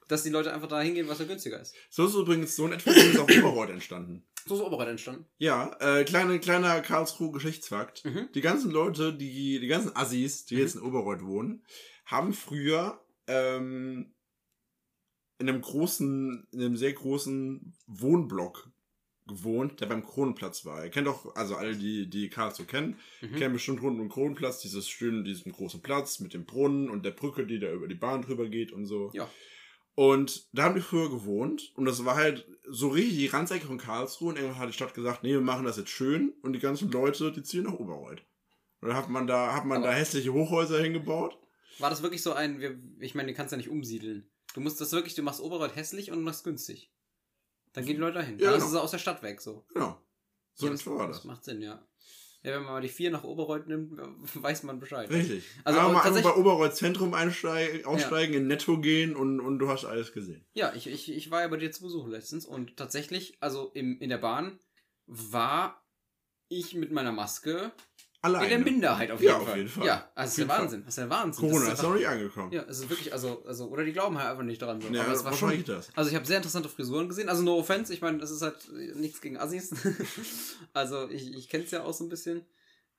dass die Leute einfach da hingehen, was da günstiger ist. So ist übrigens so ein etwas auf Oberreuth entstanden. So ist Oberreuth entstanden? Ja, kleiner Karlsruhe-Geschichtsfakt. Die ganzen Leute, die ganzen Assis, die jetzt in Oberreuth wohnen, haben früher in einem sehr großen Wohnblock gewohnt, der beim Kronenplatz war. Ihr kennt doch, also alle, die Karlsruhe kennen, kennen bestimmt rund um den Kronenplatz, diesen großen Platz mit dem Brunnen und der Brücke, die da über die Bahn drüber geht und so. Ja. Und da haben die früher gewohnt und das war halt so richtig die Randsecke von Karlsruhe und irgendwann hat die Stadt gesagt, nee, wir machen das jetzt schön und die ganzen Leute, die ziehen nach Oberreuth. Und dann hat man da hässliche Hochhäuser hingebaut. War das wirklich so ich meine, du kannst ja nicht umsiedeln. Du machst Oberreuth hässlich und machst günstig. Dann gehen die Leute dahin. Ja, dann ist es aus der Stadt weg, so. Genau. So war das. Das macht Sinn, ja. Ja, wenn man mal die 4 nach Oberreuth nimmt, weiß man Bescheid. Richtig. Also aber mal einfach bei Oberreuth Zentrum aussteigen, in Netto gehen und du hast alles gesehen. Ja, ich war ja bei dir zu Besuch letztens und tatsächlich, also in der Bahn, war ich mit meiner Maske alleine. In der Minderheit auf jeden Fall. Ja, also das ist der Wahnsinn. Corona ist noch nicht angekommen. Ja, es ist wirklich, also oder die glauben halt einfach nicht daran. So. Ja, aber es war schon, also ich habe sehr interessante Frisuren gesehen. Also no offense, ich meine, das ist halt nichts gegen Assis. Also ich kenne es ja auch so ein bisschen.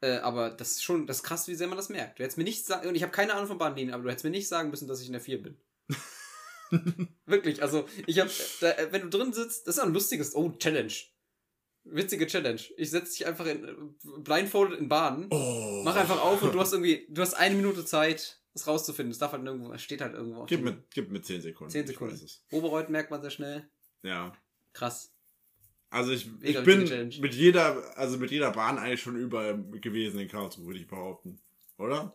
Aber das ist schon, das ist krass, wie sehr man das merkt. Du hättest mir nicht sagen, und ich habe keine Ahnung von Bahnlinien, aber du hättest mir nicht sagen müssen, dass ich in der 4 bin. Wirklich, also wenn du drin sitzt, das ist ja ein lustiges, Challenge. Witzige Challenge. Ich setze dich einfach blindfolded in Bahnen, mach einfach auf und du hast 1 Minute Zeit, das rauszufinden. Es darf halt nirgendwo, es steht halt irgendwo auf. Gib mir 10 Sekunden. 10 Sekunden. Oberreuth merkt man sehr schnell. Ja. Krass. Also ich bin mit jeder Bahn eigentlich schon überall gewesen in Karlsruhe, würde ich behaupten. Oder?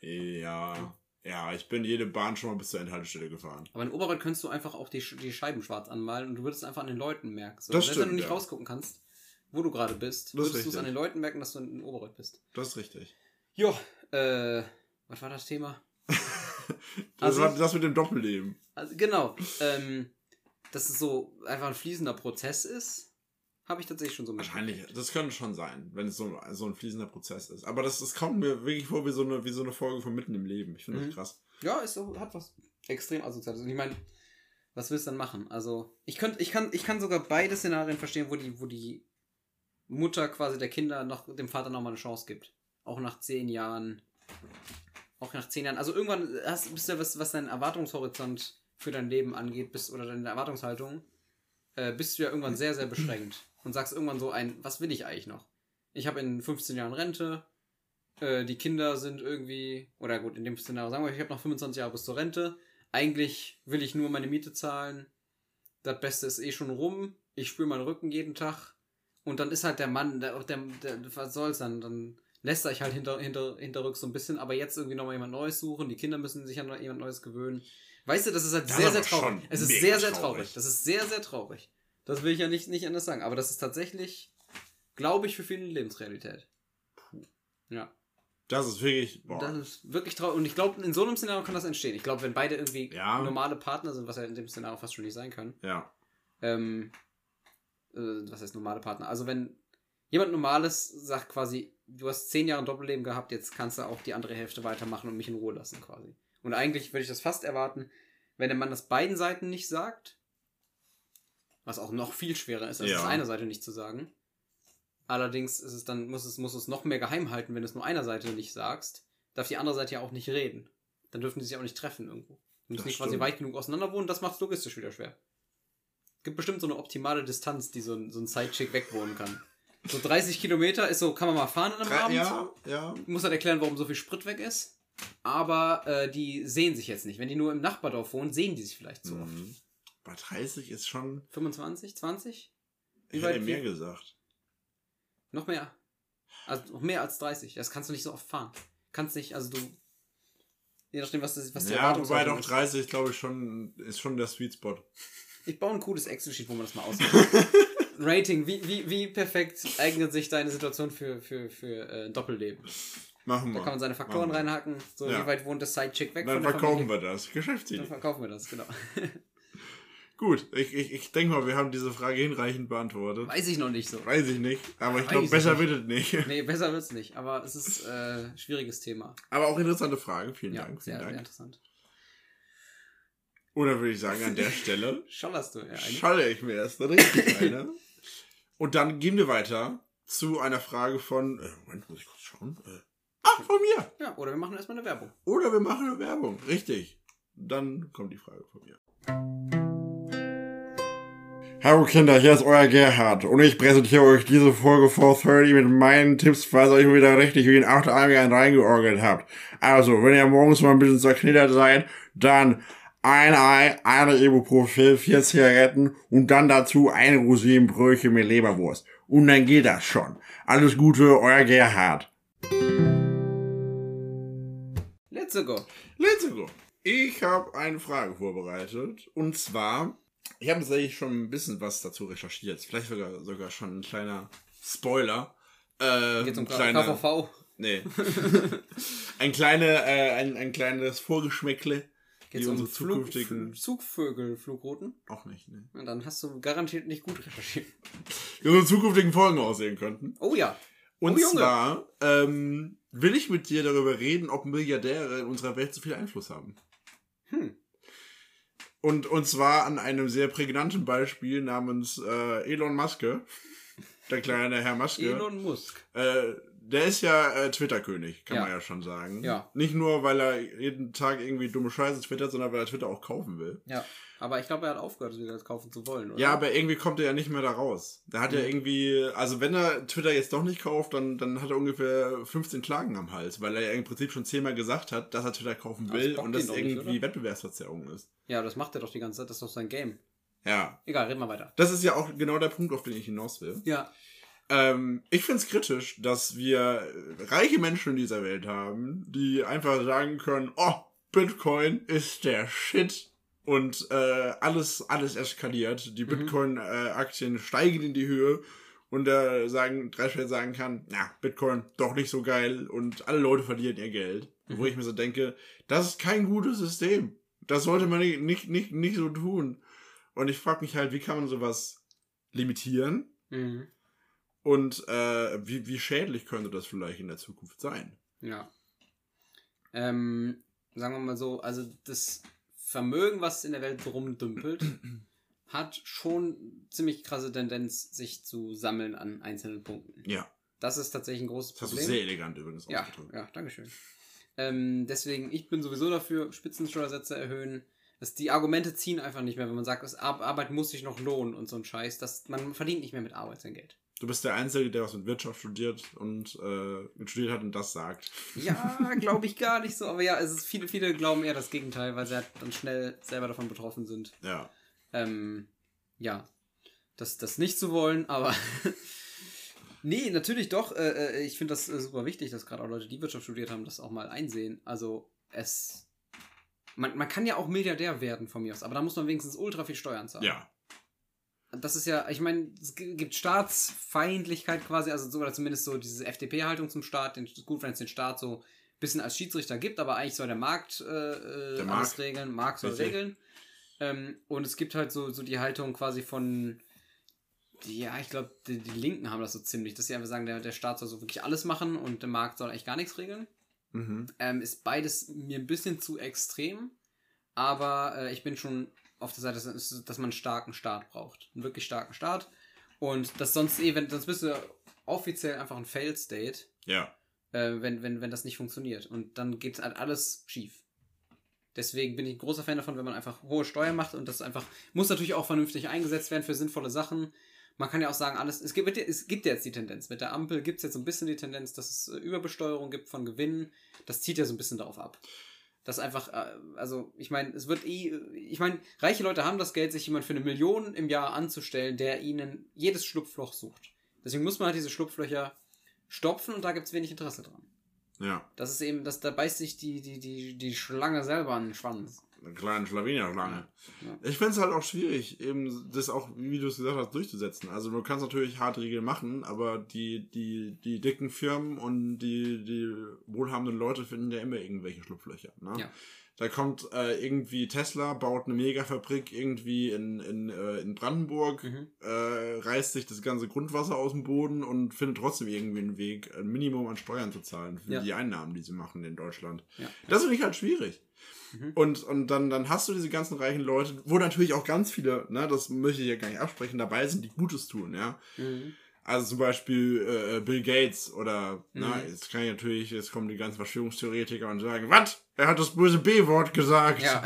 Ja. Ja, ich bin jede Bahn schon mal bis zur Endhaltestelle gefahren. Aber in Oberwald könntest du einfach auch die Scheiben schwarz anmalen und du würdest es einfach an den Leuten merken. So, das stimmt, wenn du nicht rausgucken kannst, wo du gerade bist, würdest du es an den Leuten merken, dass du in Oberwald bist. Das ist richtig. Jo, was war das Thema? War das mit dem Doppelleben. Also, genau. Dass es so einfach ein fließender Prozess ist, habe ich tatsächlich schon so mitbekommen. Wahrscheinlich, das könnte schon sein, wenn es so ein fließender Prozess ist. Aber das kommt mir wirklich vor wie so eine Folge von Mitten im Leben. Ich finde das krass. Ja, ist so, hat was extrem Asoziales. Und ich meine, was willst du dann machen? Also, ich kann sogar beide Szenarien verstehen, wo die Mutter quasi der Kinder noch dem Vater nochmal eine Chance gibt. Auch nach 10 Jahren. Also irgendwann bist du was deinen Erwartungshorizont für dein Leben angeht oder deine Erwartungshaltung, bist du ja irgendwann sehr, sehr beschränkt und sagst irgendwann so was will ich eigentlich noch? Ich habe in 15 Jahren Rente, die Kinder sind irgendwie, oder gut, in dem Szenario sagen wir, ich habe noch 25 Jahre bis zur Rente, eigentlich will ich nur meine Miete zahlen, das Beste ist eh schon rum, ich spüre meinen Rücken jeden Tag und dann ist halt der Mann, was soll's dann? Dann lässt er sich halt hinterrücks so ein bisschen, aber jetzt irgendwie nochmal jemand Neues suchen, die Kinder müssen sich an jemand Neues gewöhnen. Weißt du, das ist halt sehr, sehr traurig. Es ist sehr, sehr traurig. Das ist sehr, sehr traurig. Das will ich ja nicht anders sagen. Aber das ist tatsächlich, glaube ich, für viele Lebensrealität. Puh. Ja. Das ist wirklich... Boah. Das ist wirklich traurig. Und ich glaube, in so einem Szenario kann das entstehen. Ich glaube, wenn beide irgendwie normale Partner sind, was ja in dem Szenario fast schon nicht sein können. Ja. Was heißt normale Partner? Also wenn jemand Normales sagt quasi, du hast 10 Jahre ein Doppelleben gehabt, jetzt kannst du auch die andere Hälfte weitermachen und mich in Ruhe lassen quasi. Und eigentlich würde ich das fast erwarten, wenn der Mann das beiden Seiten nicht sagt, was auch noch viel schwerer ist, als es einer Seite nicht zu sagen. Allerdings ist es dann, muss es noch mehr geheim halten, wenn du es nur einer Seite nicht sagst, darf die andere Seite ja auch nicht reden. Dann dürfen die sich auch nicht treffen irgendwo. Die müssen nicht quasi weit genug auseinander wohnen, das macht es logistisch wieder schwer. Gibt bestimmt so eine optimale Distanz, die so ein Sidechick wegwohnen kann. So 30 Kilometer ist so, kann man mal fahren am Abend. Ja. Muss halt erklären, warum so viel Sprit weg ist. Aber die sehen sich jetzt nicht. Wenn die nur im Nachbardorf wohnen, sehen die sich vielleicht so oft. Bei 30 ist schon... 25, 20? Ich hätte mehr gesagt. Noch mehr. Also noch mehr als 30. Das kannst du nicht so oft fahren. Kannst nicht, also du... Je nachdem, was die Erwartung ist. Ja, wobei doch 30, glaube ich, ist schon der Sweet Spot. Ich baue ein cooles Excel-Sheet, wo man das mal ausmacht. Rating. Wie perfekt eignet sich deine Situation für Doppelleben? Machen wir. Da kann man seine Faktoren reinhacken, so wie weit wohnt das Sidechick weg von der Familie. Dann verkaufen wir das, genau. Gut, ich denke mal, wir haben diese Frage hinreichend beantwortet. Weiß ich noch nicht so. Weiß ich nicht, aber ich glaube, besser wird es nicht. Nee, besser wird es nicht, aber es ist ein schwieriges Thema. Aber auch interessante Fragen, vielen Dank. Sehr interessant. Oder würde ich sagen, an der Stelle... Schollerst du ja eigentlich. Scholle ich mir erst richtig eine. Und dann gehen wir weiter zu einer Frage von... Moment, muss ich kurz schauen... von mir. Ja, oder wir machen erstmal eine Werbung. Richtig. Dann kommt die Frage von mir. Hallo Kinder, hier ist euer Gerhard und ich präsentiere euch diese Folge 430 mit meinen Tipps, falls ihr euch wieder richtig wie in 8 Einigern reingeorgelt habt. Also, wenn ihr morgens mal ein bisschen zerknittert seid, dann ein Ei, eine Ibuprofen, 4 Zigaretten und dann dazu ein Rosinenbrötchen mit Leberwurst. Und dann geht das schon. Alles Gute, euer Gerhard. Let's go. Ich habe eine Frage vorbereitet. Und zwar, ich habe tatsächlich schon ein bisschen was dazu recherchiert. Vielleicht sogar schon ein kleiner Spoiler. Geht's um KVV? Nee. ein kleines Vorgeschmäckle. Geht's um zukünftigen Zugvögelflugrouten? Auch nicht, ne. Und dann hast du garantiert nicht gut recherchiert. Wie unsere zukünftigen Folgen aussehen könnten. Oh ja. Und zwar will ich mit dir darüber reden, ob Milliardäre in unserer Welt so viel Einfluss haben. Und zwar an einem sehr prägnanten Beispiel namens Elon Musk. Der kleine Herr Musk. Elon Musk. Der ist ja Twitter-König, kann man ja schon sagen. Ja. Nicht nur, weil er jeden Tag irgendwie dumme Scheiße twittert, sondern weil er Twitter auch kaufen will. Ja, aber ich glaube, er hat aufgehört, wieder das kaufen zu wollen, oder? Ja, aber irgendwie kommt er ja nicht mehr da raus. Der hat ja irgendwie, also wenn er Twitter jetzt doch nicht kauft, dann hat er ungefähr 15 Klagen am Hals, weil er ja im Prinzip schon 10-mal gesagt hat, dass er Twitter kaufen will und das irgendwie nicht, Wettbewerbsverzerrung ist. Ja, das macht er doch die ganze Zeit, das ist doch sein Game. Ja. Egal, reden wir weiter. Das ist ja auch genau der Punkt, auf den ich hinaus will. Ja. Ich find's kritisch, dass wir reiche Menschen in dieser Welt haben, die einfach sagen können, oh, Bitcoin ist der Shit und alles eskaliert. Die Bitcoin-Aktien steigen in die Höhe und Dreischwert sagen kann, na, Bitcoin doch nicht so geil und alle Leute verlieren ihr Geld. Mhm. Wo ich mir so denke, das ist kein gutes System. Das sollte man nicht so tun. Und ich frag mich halt, wie kann man sowas limitieren? Mhm. Und wie schädlich könnte das vielleicht in der Zukunft sein? Ja. Sagen wir mal so, also das Vermögen, was in der Welt so rumdümpelt, hat schon ziemlich krasse Tendenz, sich zu sammeln an einzelnen Punkten. Ja. Das ist tatsächlich ein großes Problem. Das hast du sehr elegant übrigens ausgedrückt. Ja, dankeschön. Deswegen, ich bin sowieso dafür, Spitzensteuersätze erhöhen. Die Argumente ziehen einfach nicht mehr, wenn man sagt, Arbeit muss sich noch lohnen und so ein Scheiß. Man verdient nicht mehr mit Arbeit sein Geld. Du bist der Einzige, der was mit Wirtschaft studiert und studiert hat und das sagt. Ja, glaube ich gar nicht so. Aber ja, es ist viele glauben eher das Gegenteil, weil sie halt dann schnell selber davon betroffen sind. Ja. Ja, das nicht zu wollen, aber nee, natürlich doch. Ich finde das super wichtig, dass gerade auch Leute, die Wirtschaft studiert haben, das auch mal einsehen. Also man kann ja auch Milliardär werden von mir aus, aber da muss man wenigstens ultra viel Steuern zahlen. Ja. Das ist ja, ich meine, es gibt Staatsfeindlichkeit quasi, also sogar zumindest so diese FDP-Haltung zum Staat, gut, wenn es den Staat so ein bisschen als Schiedsrichter gibt, aber eigentlich soll der Markt alles regeln, Markt soll regeln. Und es gibt halt so die Haltung quasi von, ja, ich glaube, die Linken haben das so ziemlich, dass sie einfach sagen, der Staat soll so wirklich alles machen und der Markt soll eigentlich gar nichts regeln. Mhm. Ist beides mir ein bisschen zu extrem, aber ich bin schon auf der Seite, dass man einen starken Staat braucht. Einen wirklich starken Staat. Und dass sonst bist du offiziell einfach ein Fail-State. Ja. Wenn das nicht funktioniert. Und dann geht halt alles schief. Deswegen bin ich ein großer Fan davon, wenn man einfach hohe Steuern macht und das einfach, muss natürlich auch vernünftig eingesetzt werden für sinnvolle Sachen. Man kann ja auch sagen, es gibt ja jetzt die Tendenz. Mit der Ampel gibt es jetzt so ein bisschen die Tendenz, dass es Überbesteuerung gibt von Gewinnen. Das zieht ja so ein bisschen darauf ab. Das einfach, also ich meine, reiche Leute haben das Geld, sich jemand für 1 Million im Jahr anzustellen, der ihnen jedes Schlupfloch sucht. Deswegen muss man halt diese Schlupflöcher stopfen und da gibt es wenig Interesse dran. Ja. Das ist eben, da beißt sich die Schlange selber an den Schwanz. Eine kleine Schlawiner-Schlange. Ja. Ich finde es halt auch schwierig, eben das auch, wie du es gesagt hast, durchzusetzen. Also du kannst natürlich harte Regeln machen, aber die dicken Firmen und die wohlhabenden Leute finden ja immer irgendwelche Schlupflöcher. Ne? Ja. Da kommt irgendwie Tesla, baut eine Megafabrik irgendwie in Brandenburg, reißt sich das ganze Grundwasser aus dem Boden und findet trotzdem irgendwie einen Weg, ein Minimum an Steuern zu zahlen für die Einnahmen, die sie machen in Deutschland. Ja. Das finde ich halt schwierig. Mhm. Und dann hast du diese ganzen reichen Leute, wo natürlich auch ganz viele, ne, das möchte ich ja gar nicht absprechen, dabei sind, die Gutes tun, ja. Mhm. Also zum Beispiel Bill Gates oder, jetzt kommen die ganzen Verschwörungstheoretiker und sagen, was? Er hat das böse B-Wort gesagt. Ja.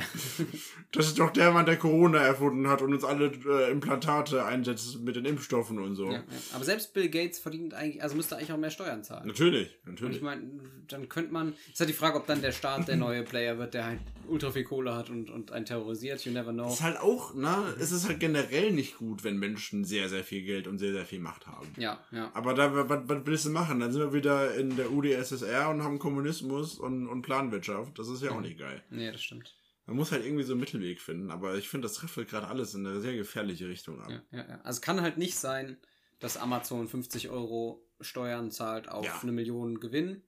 Das ist doch der Mann, der Corona erfunden hat und uns alle Implantate einsetzt mit den Impfstoffen und so. Ja. Aber selbst Bill Gates verdient eigentlich, also müsste eigentlich auch mehr Steuern zahlen. Natürlich. Und ich meine, dann könnte man, ist halt die Frage, ob dann der Staat der neue Player wird, der halt ultra viel Kohle hat und einen terrorisiert, you never know. Ist halt auch, ne, es ist halt generell nicht gut, wenn Menschen sehr, sehr viel Geld und sehr, sehr viel Macht haben. Ja. Aber da, was willst du machen? Dann sind wir wieder in der UdSSR und haben Kommunismus und Planwirtschaft. Das ist ja auch nicht geil. Nee, das stimmt. Man muss halt irgendwie so einen Mittelweg finden, aber ich finde, das trifft halt gerade alles in eine sehr gefährliche Richtung ab. Ja. Also es kann halt nicht sein, dass Amazon 50 € Steuern zahlt auf 1 Million Gewinn.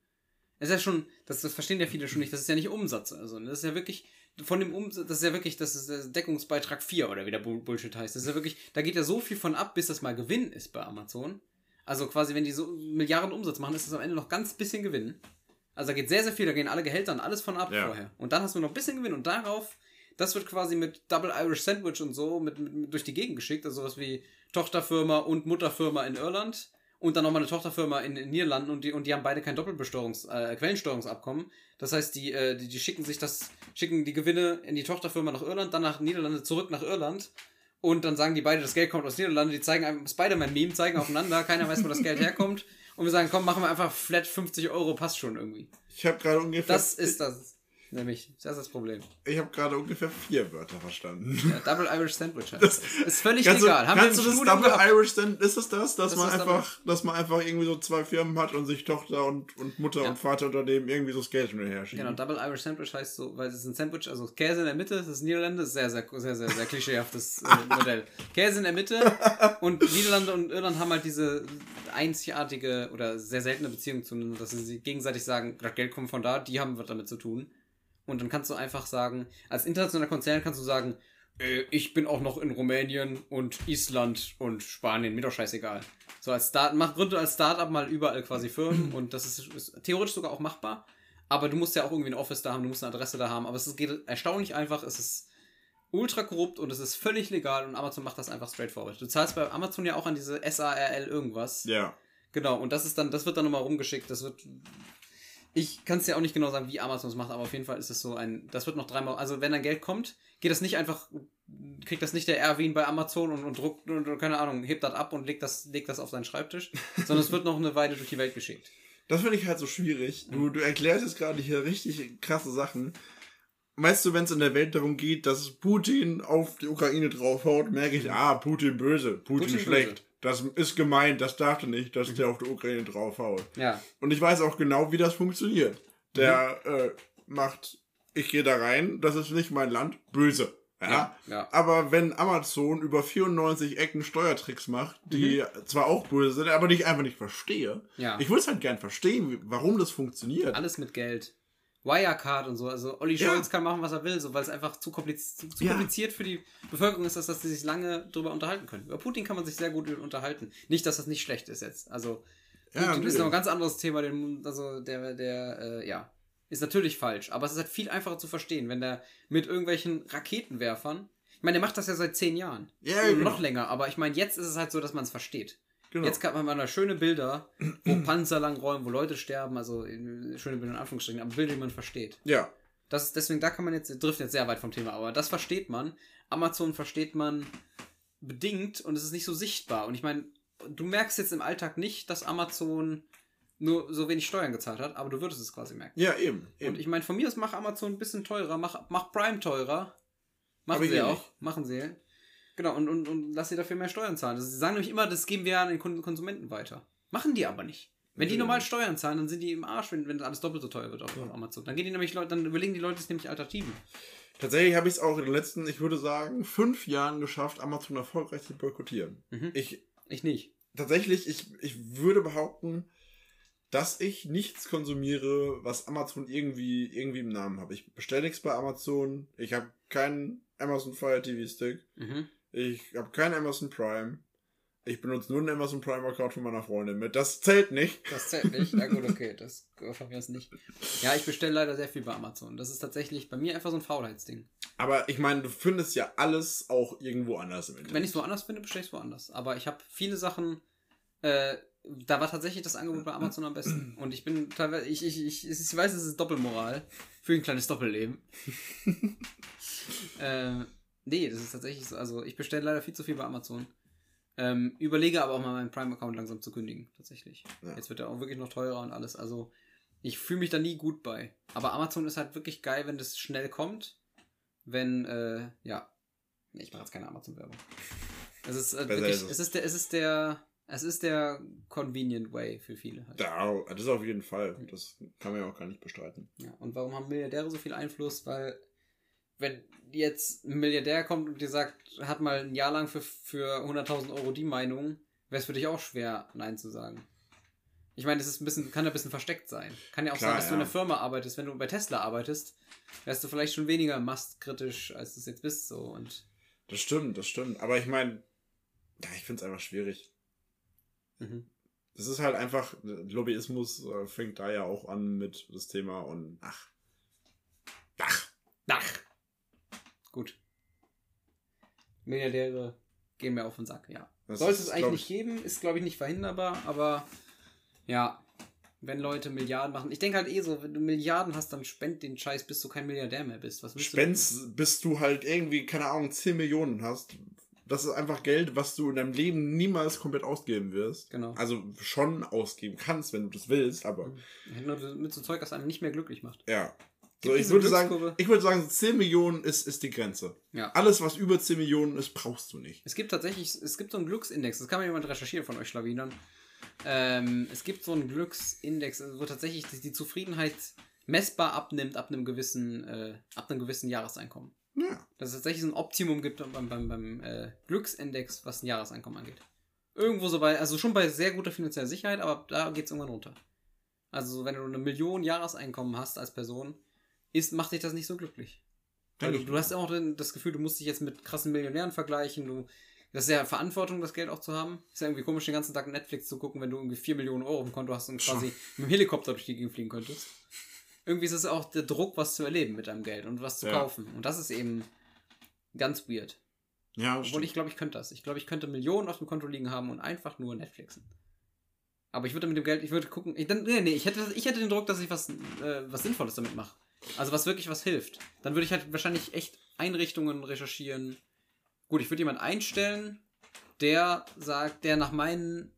Das ist ja schon, das verstehen ja viele schon nicht, das ist ja nicht Umsatz. Also das ist ja wirklich, von dem Umsatz, das ist ja wirklich, das ist der Deckungsbeitrag 4 oder wie der Bullshit heißt. Das ist ja wirklich, da geht ja so viel von ab, bis das mal Gewinn ist bei Amazon. Also quasi, wenn die so Milliarden Umsatz machen, ist das am Ende noch ganz bisschen Gewinn. Also da geht sehr, sehr viel, da gehen alle Gehälter und alles von ab vorher. Und dann hast du noch ein bisschen Gewinn und darauf, das wird quasi mit Double Irish Sandwich und so durch die Gegend geschickt, also sowas wie Tochterfirma und Mutterfirma in Irland und dann nochmal eine Tochterfirma in Niederlanden und die haben beide kein Quellensteuerungsabkommen. Das heißt, die schicken die Gewinne in die Tochterfirma nach Irland, dann nach Niederlande, zurück nach Irland. Und dann sagen die beide, das Geld kommt aus Niederlande. Die zeigen einem Spider-Man-Meme, zeigen aufeinander. Keiner weiß, wo das Geld herkommt. Und wir sagen, komm, machen wir einfach flat 50 Euro, passt schon irgendwie. Ich habe gerade ungefähr... Das ist das Problem. Ich habe gerade ungefähr 4 Wörter verstanden. Ja, Double Irish Sandwich halt. Das ist völlig egal. Dass man einfach irgendwie so 2 Firmen hat und sich Tochter und Mutter und Vater unter dem irgendwie so das Geld hinterher schieben. Genau, Double Irish Sandwich heißt so, weil es ist ein Sandwich, also Käse in der Mitte, das ist Niederlande, das ist sehr, sehr, sehr, sehr, sehr klischeehaftes Modell. Käse in der Mitte und Niederlande und Irland haben halt diese einzigartige oder sehr seltene Beziehung zueinander, dass sie gegenseitig sagen, das Geld kommt von da, die haben was damit zu tun. Und dann kannst du einfach sagen, als internationaler Konzern kannst du sagen, ich bin auch noch in Rumänien und Island und Spanien, mir doch scheißegal. So als gründe als Startup mal überall quasi Firmen und das ist theoretisch sogar auch machbar, aber du musst ja auch irgendwie ein Office da haben, du musst eine Adresse da haben, aber es geht erstaunlich einfach, es ist ultra korrupt und es ist völlig legal und Amazon macht das einfach straightforward. Du zahlst bei Amazon ja auch an diese SARL irgendwas. Ja. Genau, und das wird dann nochmal rumgeschickt, Ich kann es ja auch nicht genau sagen, wie Amazon es macht, aber auf jeden Fall ist es so das wird noch dreimal, also wenn dann Geld kommt, kriegt das nicht der Erwin bei Amazon und druckt, und keine Ahnung, hebt das ab und legt das auf seinen Schreibtisch, sondern es wird noch eine Weile durch die Welt geschickt. Das finde ich halt so schwierig. Du erklärst jetzt gerade hier richtig krasse Sachen. Weißt du, wenn es in der Welt darum geht, dass Putin auf die Ukraine draufhaut, merke ich, Putin böse, Putin schlecht. Böse. Das ist gemeint, das darf er nicht, dass der auf die Ukraine draufhaut. Ja. Und ich weiß auch genau, wie das funktioniert. Der ich gehe da rein, das ist nicht mein Land, böse. Ja. Aber wenn Amazon über 94 Ecken Steuertricks macht, die zwar auch böse sind, aber die ich einfach nicht verstehe. Ja. Ich würde es halt gern verstehen, warum das funktioniert. Alles mit Geld. Wirecard und so, also Olli Scholz kann machen, was er will, so, weil es einfach zu kompliziert für die Bevölkerung ist, dass sie sich lange drüber unterhalten können. Über Putin kann man sich sehr gut unterhalten. Nicht, dass das nicht schlecht ist jetzt. Also Putin ist noch ein ganz anderes Thema, ist natürlich falsch, aber es ist halt viel einfacher zu verstehen, wenn der mit irgendwelchen Raketenwerfern, ich meine, der macht das ja seit 10 Jahren. Ja, genau. Noch länger, aber ich meine, jetzt ist es halt so, dass man es versteht. Genau. Jetzt gab man da schöne Bilder, wo Panzer langräumen, wo Leute sterben, also schöne Bilder in Anführungsstrichen, aber Bilder, die man versteht. Ja. Das ist deswegen, da kann man jetzt, trifft jetzt sehr weit vom Thema, aber das versteht man. Amazon versteht man bedingt und es ist nicht so sichtbar. Und ich meine, du merkst jetzt im Alltag nicht, dass Amazon nur so wenig Steuern gezahlt hat, aber du würdest es quasi merken. Ja, eben. Und ich meine, von mir aus mach Amazon ein bisschen teurer, mach Prime teurer. Machen sie auch. Genau, und lass sie dafür mehr Steuern zahlen. Sie sagen nämlich immer, das geben wir an den Konsumenten weiter. Machen die aber nicht. Wenn die normal Steuern zahlen, dann sind die im Arsch, wenn alles doppelt so teuer wird auf Amazon. Dann überlegen die Leute sich nämlich Alternativen. Tatsächlich habe ich es auch in den letzten, ich würde sagen, 5 Jahren geschafft, Amazon erfolgreich zu boykottieren. Mhm. Ich nicht. Tatsächlich, ich würde behaupten, dass ich nichts konsumiere, was Amazon irgendwie im Namen hat. Ich bestelle nichts bei Amazon. Ich habe keinen Amazon Fire TV Stick. Mhm. Ich habe kein Amazon Prime. Ich benutze nur einen Amazon Prime-Account von meiner Freundin mit. Das zählt nicht. Na gut, okay. Das von mir aus nicht. Ja, ich bestelle leider sehr viel bei Amazon. Das ist tatsächlich bei mir einfach so ein Faulheitsding. Aber ich meine, du findest ja alles auch irgendwo anders im Internet. Wenn ich es woanders finde, bestelle ich es woanders. Aber ich habe viele Sachen... da war tatsächlich das Angebot bei Amazon am besten. Und ich bin teilweise... Ich weiß, es ist Doppelmoral. Für ein kleines Doppelleben. Nee, das ist tatsächlich so. Also ich bestelle leider viel zu viel bei Amazon. Überlege aber auch mal meinen Prime-Account langsam zu kündigen, tatsächlich. Ja. Jetzt wird er auch wirklich noch teurer und alles. Also ich fühle mich da nie gut bei. Aber Amazon ist halt wirklich geil, wenn das schnell kommt. Ich mache jetzt keine Amazon-Werbung. Es ist der convenient way für viele. Halt. Ja, das ist auf jeden Fall. Das kann man ja auch gar nicht bestreiten. Ja, und warum haben Milliardäre so viel Einfluss? Weil wenn jetzt ein Milliardär kommt und dir sagt, hat mal ein Jahr lang für 100.000 Euro die Meinung, wäre es für dich auch schwer, Nein zu sagen. Ich meine, kann ein bisschen versteckt sein. Kann ja auch sein, dass du in einer Firma arbeitest. Wenn du bei Tesla arbeitest, wärst du vielleicht schon weniger mastkritisch, als du es jetzt bist. So. Und das stimmt. Aber ich meine, ich finde es einfach schwierig. Mhm. Das ist halt einfach, Lobbyismus fängt da ja auch an mit das Thema und Gut. Milliardäre gehen mir auf den Sack, ja. Sollte es eigentlich nicht geben, ist glaube ich nicht verhinderbar, aber ja, wenn Leute Milliarden machen. Ich denke halt so, wenn du Milliarden hast, dann spend den Scheiß, bis du kein Milliardär mehr bist. Was willst du? Spendst, bis du halt irgendwie, keine Ahnung, 10 Millionen hast. Das ist einfach Geld, was du in deinem Leben niemals komplett ausgeben wirst. Genau. Also schon ausgeben kannst, wenn du das willst, aber... Nur mit so Zeug, das einem nicht mehr glücklich macht. Ja. So, ich würde sagen, 10 Millionen ist die Grenze. Ja. Alles, was über 10 Millionen ist, brauchst du nicht. Es gibt tatsächlich, so einen Glücksindex, das kann mir jemand recherchieren von euch Schlawinern. Es gibt so einen Glücksindex, wo tatsächlich die Zufriedenheit messbar abnimmt ab einem gewissen Jahreseinkommen. Ja. Dass es tatsächlich so ein Optimum gibt beim Glücksindex, was ein Jahreseinkommen angeht. Irgendwo so bei, also schon bei sehr guter finanzieller Sicherheit, aber da geht es irgendwann runter. Also wenn du 1 Million Jahreseinkommen hast als Person, macht dich das nicht so glücklich. Du hast auch das Gefühl, du musst dich jetzt mit krassen Millionären vergleichen. Das ist ja Verantwortung, das Geld auch zu haben. Ist ja irgendwie komisch, den ganzen Tag Netflix zu gucken, wenn du irgendwie 4 Millionen Euro im Konto hast und quasi mit dem Helikopter durch die Gegend fliegen könntest. Irgendwie ist es auch der Druck, was zu erleben mit deinem Geld und was zu kaufen. Und das ist eben ganz weird. Ja, obwohl stimmt. Ich glaube, ich könnte das. Ich glaube, ich könnte Millionen auf dem Konto liegen haben und einfach nur Netflixen. Aber ich würde mit dem Geld, ich würde gucken, ich hätte den Druck, dass ich was Sinnvolles damit mache. Also was wirklich was hilft. Dann würde ich halt wahrscheinlich echt Einrichtungen recherchieren. Gut, ich würde jemanden einstellen, der nach meinen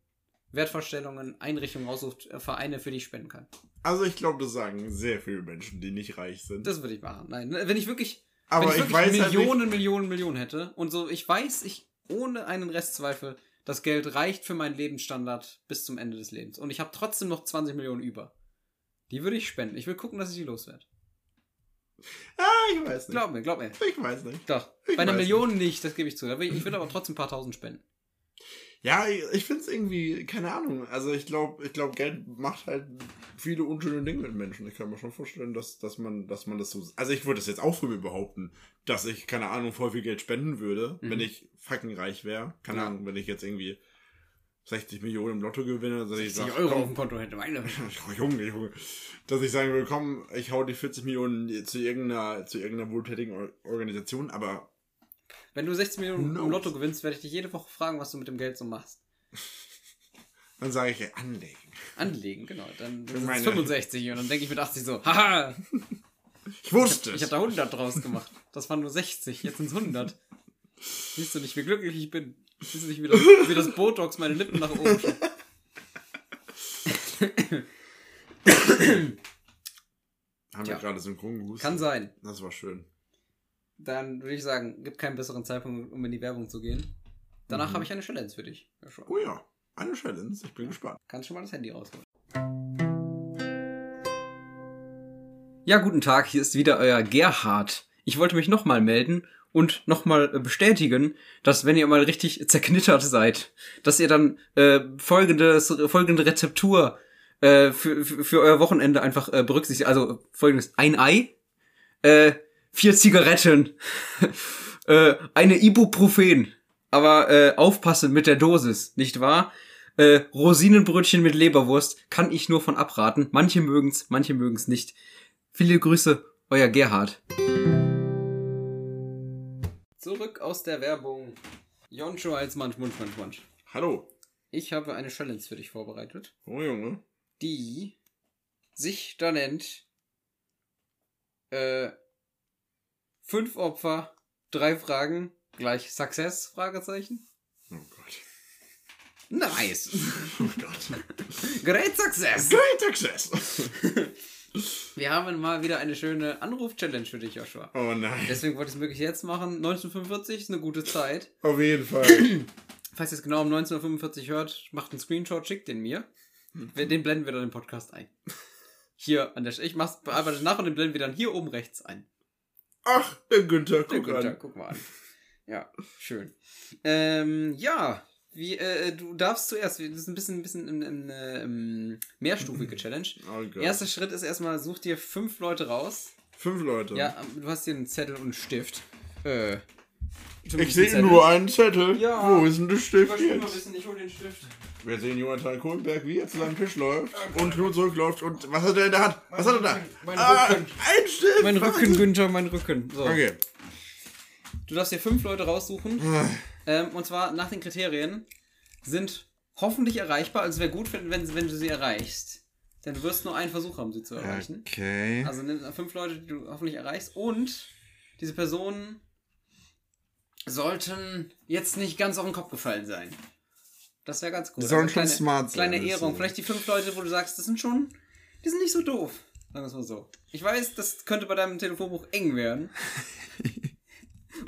Wertvorstellungen Einrichtungen aussucht, Vereine, für die ich spenden kann. Also ich glaube, das sagen sehr viele Menschen, die nicht reich sind. Das würde ich machen. Nein, wenn ich wirklich Millionen hätte und so, ich weiß, ohne einen Restzweifel, das Geld reicht für meinen Lebensstandard bis zum Ende des Lebens. Und ich habe trotzdem noch 20 Millionen über. Die würde ich spenden. Ich will gucken, dass ich die loswerde. Ah, ich weiß nicht. Glaub mir. Ich weiß nicht. Doch, bei einer Million nicht, das gebe ich zu. Ich würde aber trotzdem ein paar Tausend spenden. Ja, ich finde es irgendwie, keine Ahnung. Also ich glaube, Geld macht halt viele unschöne Dinge mit Menschen. Ich kann mir schon vorstellen, dass man das so... Also ich würde das jetzt auch für mich behaupten, dass ich, keine Ahnung, voll viel Geld spenden würde, wenn ich fucking reich wäre. Keine Ahnung, wenn ich jetzt irgendwie 60 Millionen im Lotto gewinne, dass 60 ich sage, Euro komm, auf dem Konto hätte meine. Junge. Dass ich sagen würde, komm, ich hau die 40 Millionen zu irgendeiner wohltätigen Organisation, aber... Wenn du 60 Millionen im Lotto gewinnst, werde ich dich jede Woche fragen, was du mit dem Geld so machst. Dann sage ich, anlegen. Anlegen, genau. Dann sind es 65 und dann denke ich mit 80 so, haha! Ich wusste es! Ich habe da 100 draus gemacht. Das waren nur 60, jetzt sind es 100. Siehst du nicht, wie glücklich ich bin? Siehst du nicht, wie das Botox meine Lippen nach oben schiebt? Haben wir gerade synchron gehustet? Kann sein. Das war schön. Dann würde ich sagen, gibt keinen besseren Zeitpunkt, um in die Werbung zu gehen. Danach habe ich eine Challenge für dich. Oh ja, eine Challenge. Ich bin gespannt. Kannst schon mal das Handy rausholen. Ja, guten Tag. Hier ist wieder euer Gerhard. Ich wollte mich nochmal melden und nochmal bestätigen, dass wenn ihr mal richtig zerknittert seid, dass ihr dann folgende Rezeptur für euer Wochenende einfach berücksichtigt. Also folgendes: ein Ei, 4 Zigaretten, eine Ibuprofen, aber aufpassen mit der Dosis, nicht wahr? Rosinenbrötchen mit Leberwurst kann ich nur von abraten. Manche mögen's nicht. Viele Grüße, euer Gerhard. Zurück aus der Werbung. Joncho als Munch. Hallo. Ich habe eine Challenge für dich vorbereitet. Oh Junge. Die sich da nennt 5 Opfer, 3 Fragen, gleich Success, Fragezeichen. Oh Gott. Nice. Oh Gott. Great Success. Wir haben mal wieder eine schöne Anruf-Challenge für dich, Joshua. Oh nein. Deswegen wollte ich es wirklich jetzt machen. 1945 ist eine gute Zeit. Auf jeden Fall. Falls ihr es genau um 1945 hört, macht einen Screenshot, schickt den mir. Den blenden wir dann im Podcast ein. Hier an der Stelle. Ich bearbeite nach und den blenden wir dann hier oben rechts ein. Ach, der Günther, guck mal an. Ja, schön. Du darfst zuerst, das ist ein bisschen mehrstufige Challenge. Okay. Erster Schritt ist erstmal, such dir 5 Leute raus. 5 Leute? Ja, du hast hier einen Zettel und einen Stift. Ich sehe nur einen Zettel. Ja. Wo ist denn der Stift jetzt? Mal ein bisschen, ich hol den Stift. Wir sehen Jonathan Kohlenberg, wie er zu seinem Tisch läuft und Knut zurückläuft. Und was hat er in der Hand? Was hat er da? Mein Rücken. Ein Stift! Mein Rücken, Günther, mein Rücken. So. Okay. Du darfst dir 5 Leute raussuchen. Und zwar nach den Kriterien sind hoffentlich erreichbar. Also es wäre gut, wenn du sie erreichst. Denn du wirst nur einen Versuch haben, sie zu erreichen. Okay. Also nimm 5 Leute, die du hoffentlich erreichst. Und diese Personen sollten jetzt nicht ganz auf den Kopf gefallen sein. Das wäre ganz gut. Die sollen also schon smart sein. Kleine Ehrung. So. Vielleicht die 5 Leute, wo du sagst, die sind nicht so doof. Sagen wir es mal so. Ich weiß, das könnte bei deinem Telefonbuch eng werden.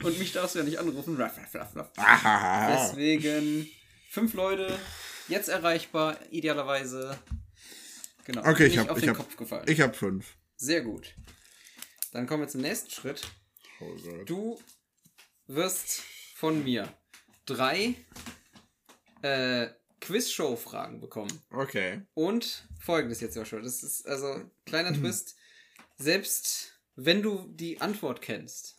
Und mich darfst du ja nicht anrufen. Deswegen 5 Leute, jetzt erreichbar, idealerweise. Genau. Okay, ich habe 5. Sehr gut. Dann kommen wir zum nächsten Schritt. Du wirst von mir 3 Quiz-Show-Fragen bekommen. Okay. Und folgendes jetzt, Joshua. Das ist also kleiner Twist. Selbst wenn du die Antwort kennst,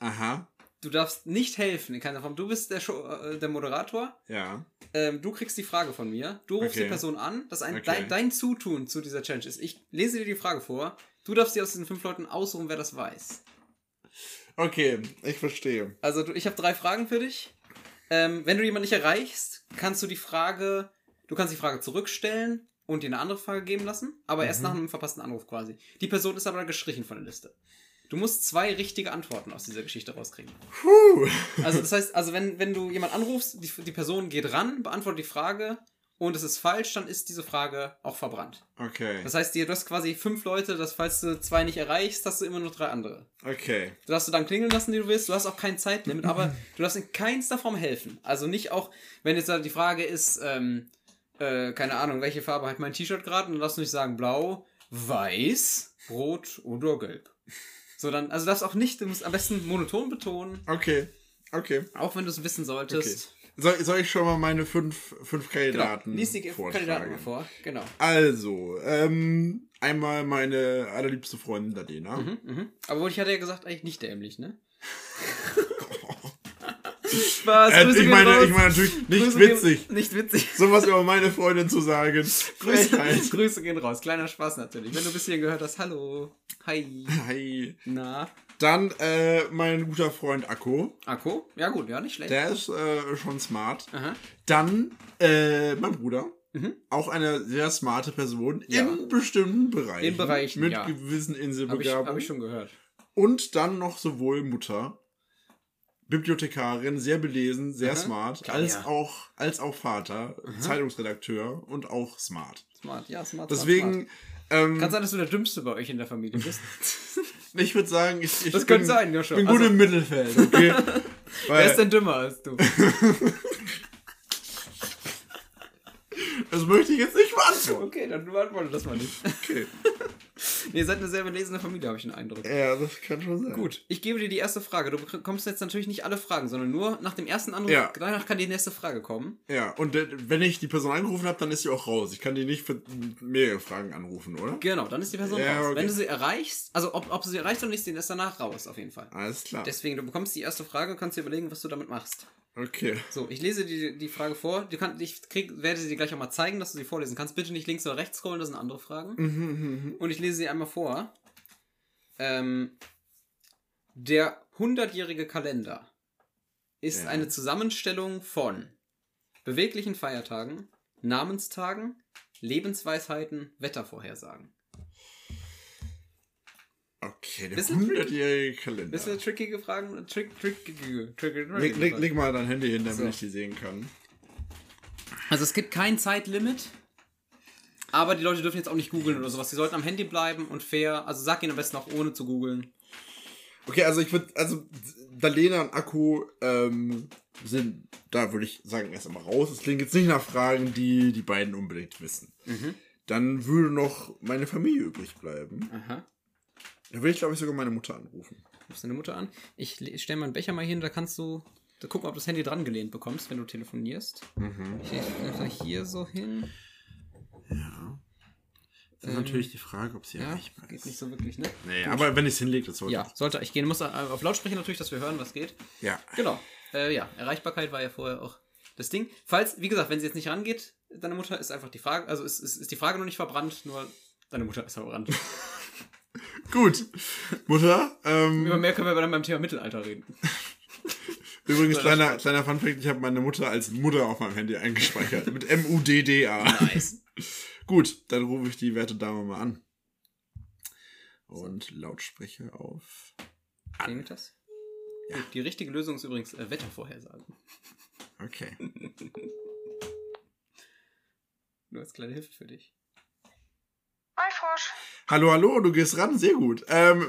du darfst nicht helfen in keiner Form. Du bist der Moderator. Ja. Du kriegst die Frage von mir. Du rufst die Person an. Das ist dein Zutun zu dieser Challenge ist. Ich lese dir die Frage vor. Du darfst dir aus diesen 5 Leuten aussuchen, wer das weiß. Okay, ich verstehe. Also ich habe 3 Fragen für dich. Wenn du jemanden nicht erreichst, kannst du die Frage zurückstellen und dir eine andere Frage geben lassen, aber erst nach einem verpassten Anruf quasi. Die Person ist aber gestrichen von der Liste. Du musst 2 richtige Antworten aus dieser Geschichte rauskriegen. Also das heißt, wenn du jemanden anrufst, die Person geht ran, beantwortet die Frage und es ist falsch, dann ist diese Frage auch verbrannt. Okay. Das heißt, du hast quasi 5 Leute, dass falls du 2 nicht erreichst, hast du immer nur 3 andere. Okay. Du darfst du dann klingeln lassen, die du willst. Du hast auch kein Zeitlimit, aber du darfst in keinster Form helfen. Also nicht auch, wenn jetzt die Frage ist, keine Ahnung, welche Farbe hat mein T-Shirt gerade? Und darfst du nicht sagen, blau, weiß, rot oder gelb. So, dann, also darfst auch nicht, du musst am besten monoton betonen. Okay. Auch wenn du es wissen solltest. Okay. Soll ich schon mal meine 5 Kandidaten vortragen? Lies die Kandidaten mal vor, genau. Also, einmal meine allerliebste Freundin, Badener. Aber ich hatte ja gesagt, eigentlich nicht dämlich, ne? Spaß, ich meine natürlich nicht witzig. Sowas über meine Freundin zu sagen. Grüße gehen raus. Kleiner Spaß natürlich. Wenn du bis hierhin gehört hast, hallo. Hi. Na? Dann mein guter Freund Akko. Ja gut, ja, nicht schlecht. Der ist schon smart. Aha. Dann mein Bruder. Auch eine sehr smarte Person in bestimmten Bereichen. Mit gewissen Inselbegabungen. Hab ich schon gehört. Und dann noch sowohl Mutter. Bibliothekarin, sehr belesen, sehr smart, klar, als auch Vater, Zeitungsredakteur und auch smart. Deswegen, kann sein, dass du der Dümmste bei euch in der Familie bist. Ich würde sagen, ich bin gut im Mittelfeld. Okay? Wer ist denn dümmer als du? Das möchte ich jetzt nicht beantworten. Okay, dann beantworte das mal nicht. Okay. Ihr seid eine sehr belesene Familie, habe ich den Eindruck. Ja, das kann schon sein. Gut, ich gebe dir die erste Frage. Du bekommst jetzt natürlich nicht alle Fragen, sondern nur nach dem ersten Anruf. Ja. Danach kann die nächste Frage kommen. Ja, und wenn ich die Person angerufen habe, dann ist sie auch raus. Ich kann die nicht für mehrere Fragen anrufen, oder? Genau, dann ist die Person raus. Okay. Wenn du sie erreichst, also ob du sie erreichst oder nicht, sie ist danach raus auf jeden Fall. Alles klar. Deswegen, du bekommst die erste Frage und kannst dir überlegen, was du damit machst. Okay. So, ich lese dir die Frage vor. Ich werde sie dir gleich auch mal zeigen, dass du sie vorlesen kannst. Bitte nicht links oder rechts scrollen, das sind andere Fragen. Und ich lese sie einmal vor. Der 100-jährige Kalender ist eine Zusammenstellung von beweglichen Feiertagen, Namenstagen, Lebensweisheiten, Wettervorhersagen. Okay, der 100-jährige Kalender. Bisschen trickige Fragen. Leg mal dein Handy hin, damit ich die sehen kann. Also es gibt kein Zeitlimit, aber die Leute dürfen jetzt auch nicht googeln oder sowas. Sie sollten am Handy bleiben und fair. Also sag ihnen am besten auch, ohne zu googeln. Okay, also ich würde, Badener und Akku sind, da würde ich sagen, erst einmal raus. Es klingt jetzt nicht nach Fragen, die die beiden unbedingt wissen. Dann würde noch meine Familie übrig bleiben. Da will ich, glaube ich, sogar meine Mutter anrufen. Rufst deine Mutter an? Ich stelle meinen Becher mal hin, da kannst du da gucken, ob du das Handy dran gelehnt bekommst, wenn du telefonierst. Ich hier so hin. Ja. Das ist natürlich die Frage, ob sie erreichbar ist. Geht nicht so wirklich, ne? Nee, gut. Aber wenn ich es hinlege, das sollte. Ja, sollte ich gehen. Muss auf Lautsprecher natürlich, dass wir hören, was geht. Ja. Genau. Erreichbarkeit war ja vorher auch das Ding. Falls, wie gesagt, wenn sie jetzt nicht rangeht, deine Mutter ist einfach die Frage, also ist die Frage noch nicht verbrannt, nur deine Mutter ist verbrannt. Gut, Mutter. Über mehr können wir dann beim Thema Mittelalter reden. Übrigens, kleiner Funfact, ich habe meine Mutter als Mutter auf meinem Handy eingespeichert. Mit M-U-D-D-A. Nice. Gut, dann rufe ich die werte Dame mal an. Und Lautsprecher auf. An. Das? Ja. Die richtige Lösung ist übrigens Wettervorhersagen. Okay. Nur als kleine Hilfe für dich. Hi, Frosch. Hallo, du gehst ran, sehr gut.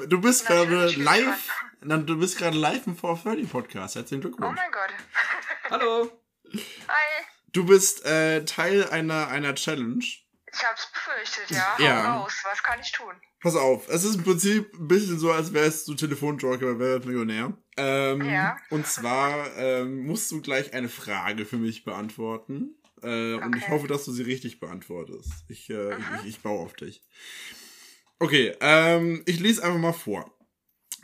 Du bist gerade live. Du bist gerade live im 430 Podcast. Herzlichen Glückwunsch. Oh mein Gott. Hallo. Hi. Du bist Teil einer Challenge. Ich hab's befürchtet, ja. Ja. Hau raus, was kann ich tun? Pass auf, es ist im Prinzip ein bisschen so, als wärst du Telefonjoker bei Wer wird Millionär. Ja. Und zwar musst du gleich eine Frage für mich beantworten. Okay. Und ich hoffe, dass du sie richtig beantwortest. Ich baue auf dich. Okay, ich lese einfach mal vor.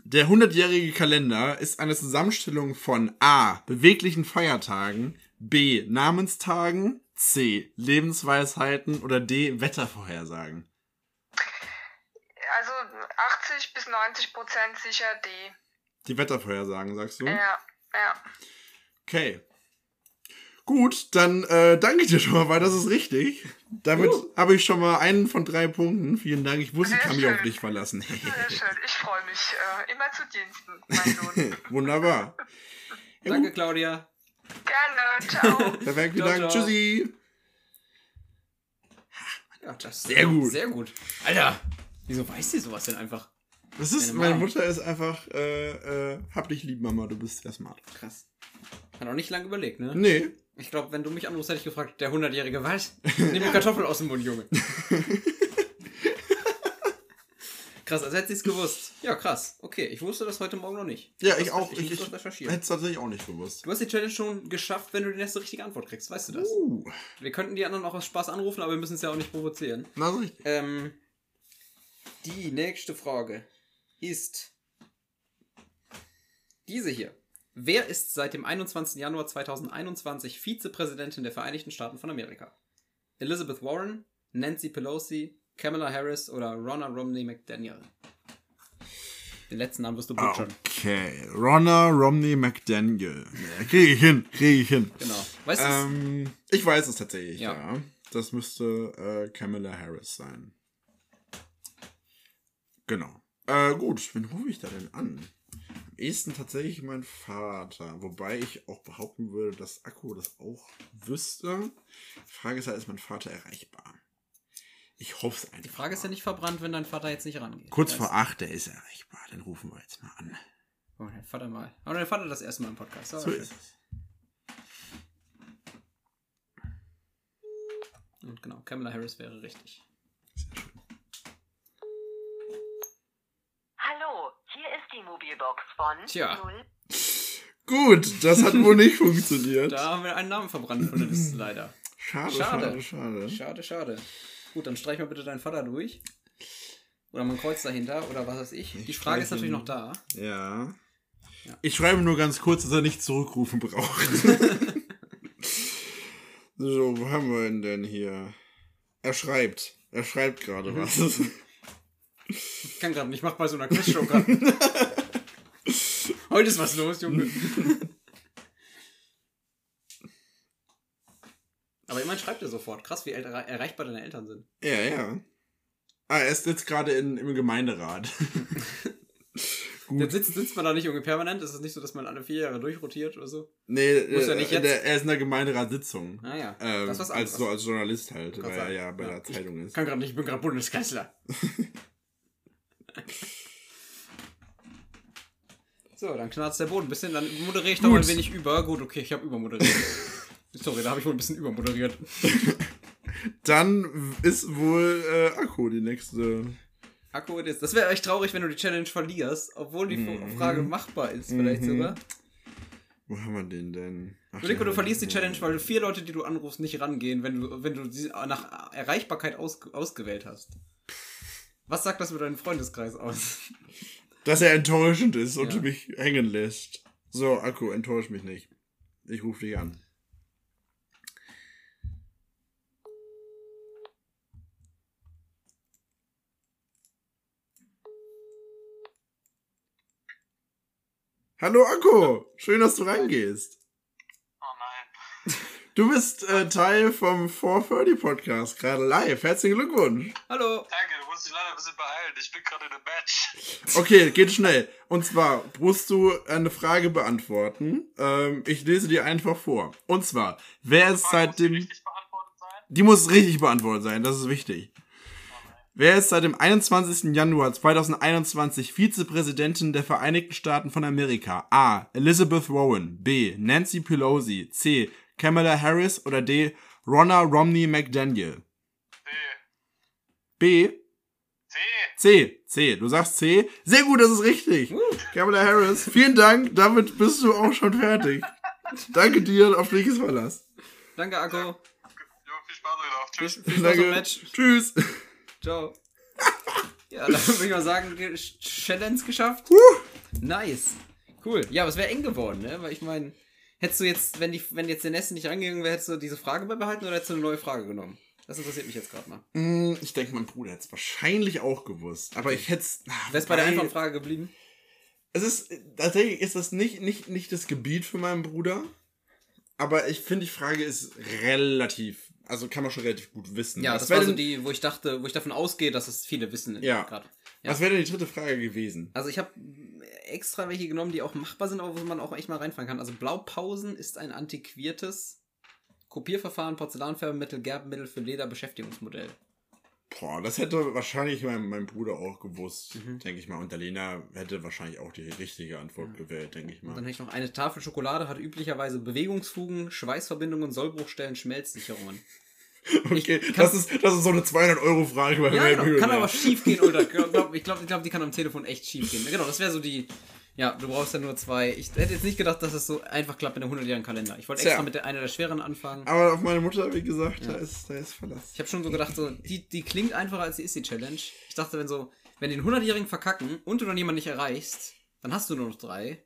Der 100-jährige Kalender ist eine Zusammenstellung von A. beweglichen Feiertagen, B. Namenstagen, C. Lebensweisheiten oder D. Wettervorhersagen. Also 80-90% sicher D. Die Wettervorhersagen, sagst du? Ja. Okay. Gut, dann danke ich dir schon mal, weil das ist richtig. Damit habe ich schon mal einen von 3 Punkten. Vielen Dank, ich wusste, ich kann mich auf dich verlassen. Sehr schön, ich freue mich. Immer zu Diensten, mein Sohn. Wunderbar. Danke, Claudia. Gerne, ciao. Perfekt, vielen Dank, tschüssi. Ja, das sehr gut. Sehr gut. Alter, wieso weißt du sowas denn einfach? Das ist, meine Mutter ist einfach, hab dich lieb, Mama, du bist sehr smart. Krass. Hat auch nicht lange überlegt, ne? Nee. Ich glaube, wenn du mich anrufst, hätte ich gefragt, der 100-jährige, was? Nimm die Kartoffel aus dem Mund, Junge. Krass, als hätte sie es gewusst. Ja, krass. Okay, ich wusste das heute Morgen noch nicht. Ja, ich auch. Ich hätte es tatsächlich auch nicht gewusst. Du hast die Challenge schon geschafft, wenn du die nächste richtige Antwort kriegst. Weißt du das? Wir könnten die anderen auch aus Spaß anrufen, aber wir müssen es ja auch nicht provozieren. Na, so richtig. Die nächste Frage ist diese hier. Wer ist seit dem 21. Januar 2021 Vizepräsidentin der Vereinigten Staaten von Amerika? Elizabeth Warren, Nancy Pelosi, Kamala Harris oder Ronna Romney McDaniel? Den letzten Namen wirst du butchern. Okay, Ronna Romney McDaniel. Kriege ich hin. Genau. Weißt du es? Ich weiß es tatsächlich, ja. Das müsste Kamala Harris sein. Genau. Gut, wen rufe ich da denn an? Am ehesten tatsächlich mein Vater. Wobei ich auch behaupten würde, dass Akku das auch wüsste. Die Frage ist halt, ist mein Vater erreichbar? Ich hoffe es einfach. Die Frage ist ja nicht verbrannt, wenn dein Vater jetzt nicht rangeht. Kurz vor 8, der ist erreichbar. Den rufen wir jetzt mal an. Oh, dein Vater mal. Aber dein Vater das erste Mal im Podcast. So ist es. Und genau, Kamala Harris wäre richtig. Sehr schön. Mobilbox von... Tja. 0. Gut, das hat wohl nicht funktioniert. Da haben wir einen Namen verbrannt von der Liste, leider. Schade. Gut, dann streich mal bitte deinen Vater durch. Oder mal ein Kreuz dahinter, oder was weiß ich. Die Frage ist natürlich noch da. Ja. Ich schreibe nur ganz kurz, dass er nicht zurückrufen braucht. So, wo haben wir ihn denn hier? Er schreibt gerade was. Ich kann gerade nicht, mach mal so eine Quizshow gerade. Heute ist was los, Junge. Aber immerhin schreibt er sofort. Krass, wie erreichbar deine Eltern sind. Ja. Ah, er ist jetzt gerade im Gemeinderat. Gut. Dann sitzt man da nicht irgendwie permanent? Ist es nicht so, dass man alle 4 Jahre durchrotiert oder so? Nee, ja nicht jetzt. Er ist in der Gemeinderatssitzung. Ah ja. Das was anderes. Als Journalist halt, weil er ja bei der Zeitung ist. Ich bin gerade Bundeskanzler. So, dann knarzt der Boden ein bisschen, dann moderiere ich doch mal ein wenig über. Gut, okay, ich habe übermoderiert. Sorry, da habe ich wohl ein bisschen übermoderiert. Dann ist wohl Akku die nächste. Akku ist. Das wäre echt traurig, wenn du die Challenge verlierst, obwohl die Frage machbar ist, vielleicht sogar. Wo haben wir den denn? Nico, du verlierst die Challenge, weil 4 Leute, die du anrufst, nicht rangehen, wenn du sie nach Erreichbarkeit ausgewählt hast. Was sagt das über deinen Freundeskreis aus? Dass er enttäuschend ist und mich hängen lässt. So, Akku, enttäusch mich nicht. Ich rufe dich an. Hallo Akko, schön, dass du reingehst. Oh nein. Du bist Teil vom 430 Podcast, gerade live. Herzlichen Glückwunsch. Hallo. Danke, du musst dich leider ein bisschen beeilen. Ich bin gerade in einem Match. Okay, geht schnell. Und zwar musst du eine Frage beantworten. Ich lese dir einfach vor. Und zwar, wer ist seitdem... Die muss richtig beantwortet sein? Die muss richtig beantwortet sein, das ist wichtig. Wer ist seit dem 21. Januar 2021 Vizepräsidentin der Vereinigten Staaten von Amerika? A. Elizabeth Warren. B. Nancy Pelosi. C. Kamala Harris. Oder D. Ronna Romney McDaniel. B. B? C. C. Du sagst C. Sehr gut, das ist richtig. Kamala Harris. Vielen Dank. Damit bist du auch schon fertig. Danke dir. Auf dich ist Verlass. Danke, Akko. Ja, viel Spaß noch. Tschüss. Danke. Match. Tschüss. Ciao. Ja, dann würde ich mal sagen, Challenge geschafft. Nice. Cool. Ja, aber es wäre eng geworden, ne? Weil ich meine, hättest du jetzt, wenn jetzt der Nest nicht rangegangen wäre, hättest du diese Frage beibehalten oder hättest du eine neue Frage genommen? Das interessiert mich jetzt gerade mal. Ich denke, mein Bruder hätte es wahrscheinlich auch gewusst. Aber ich hätte es... Wärst bei der einfachen Frage geblieben? Es ist... Tatsächlich ist das nicht das Gebiet für meinen Bruder. Aber ich finde, die Frage ist relativ... Also kann man schon relativ gut wissen. Ja, das war so die, wo ich davon ausgehe, dass es viele wissen. Ja. Grad. Ja. Was wäre denn die dritte Frage gewesen? Also ich habe extra welche genommen, die auch machbar sind, aber wo man auch echt mal reinfahren kann. Also Blaupausen ist ein antiquiertes Kopierverfahren, Porzellanfärbemittel, Gerbmittel für Leder, Beschäftigungsmodell. Boah, das hätte wahrscheinlich mein Bruder auch gewusst, denke ich mal. Und der Lena hätte wahrscheinlich auch die richtige Antwort gewählt, denke ich mal. Und dann hätte ich noch eine Tafel Schokolade, hat üblicherweise Bewegungsfugen, Schweißverbindungen, Sollbruchstellen, Schmelzsicherungen. Okay, das ist so eine 200-Euro-Frage bei mir. Ja, genau, kann aber schief gehen, oder? Ich glaube, die kann am Telefon echt schief gehen. Genau, das wäre so die... Ja, du brauchst ja nur zwei. Ich hätte jetzt nicht gedacht, dass es so einfach klappt mit einem 100-jährigen Kalender. Ich wollte extra mit einer der schweren anfangen. Aber auf meine Mutter, wie gesagt, da ist Verlass. Ich habe schon so gedacht, so, die klingt einfacher, als sie ist, die Challenge. Ich dachte, wenn den 100-jährigen verkacken und du dann jemanden nicht erreichst, dann hast du nur noch drei.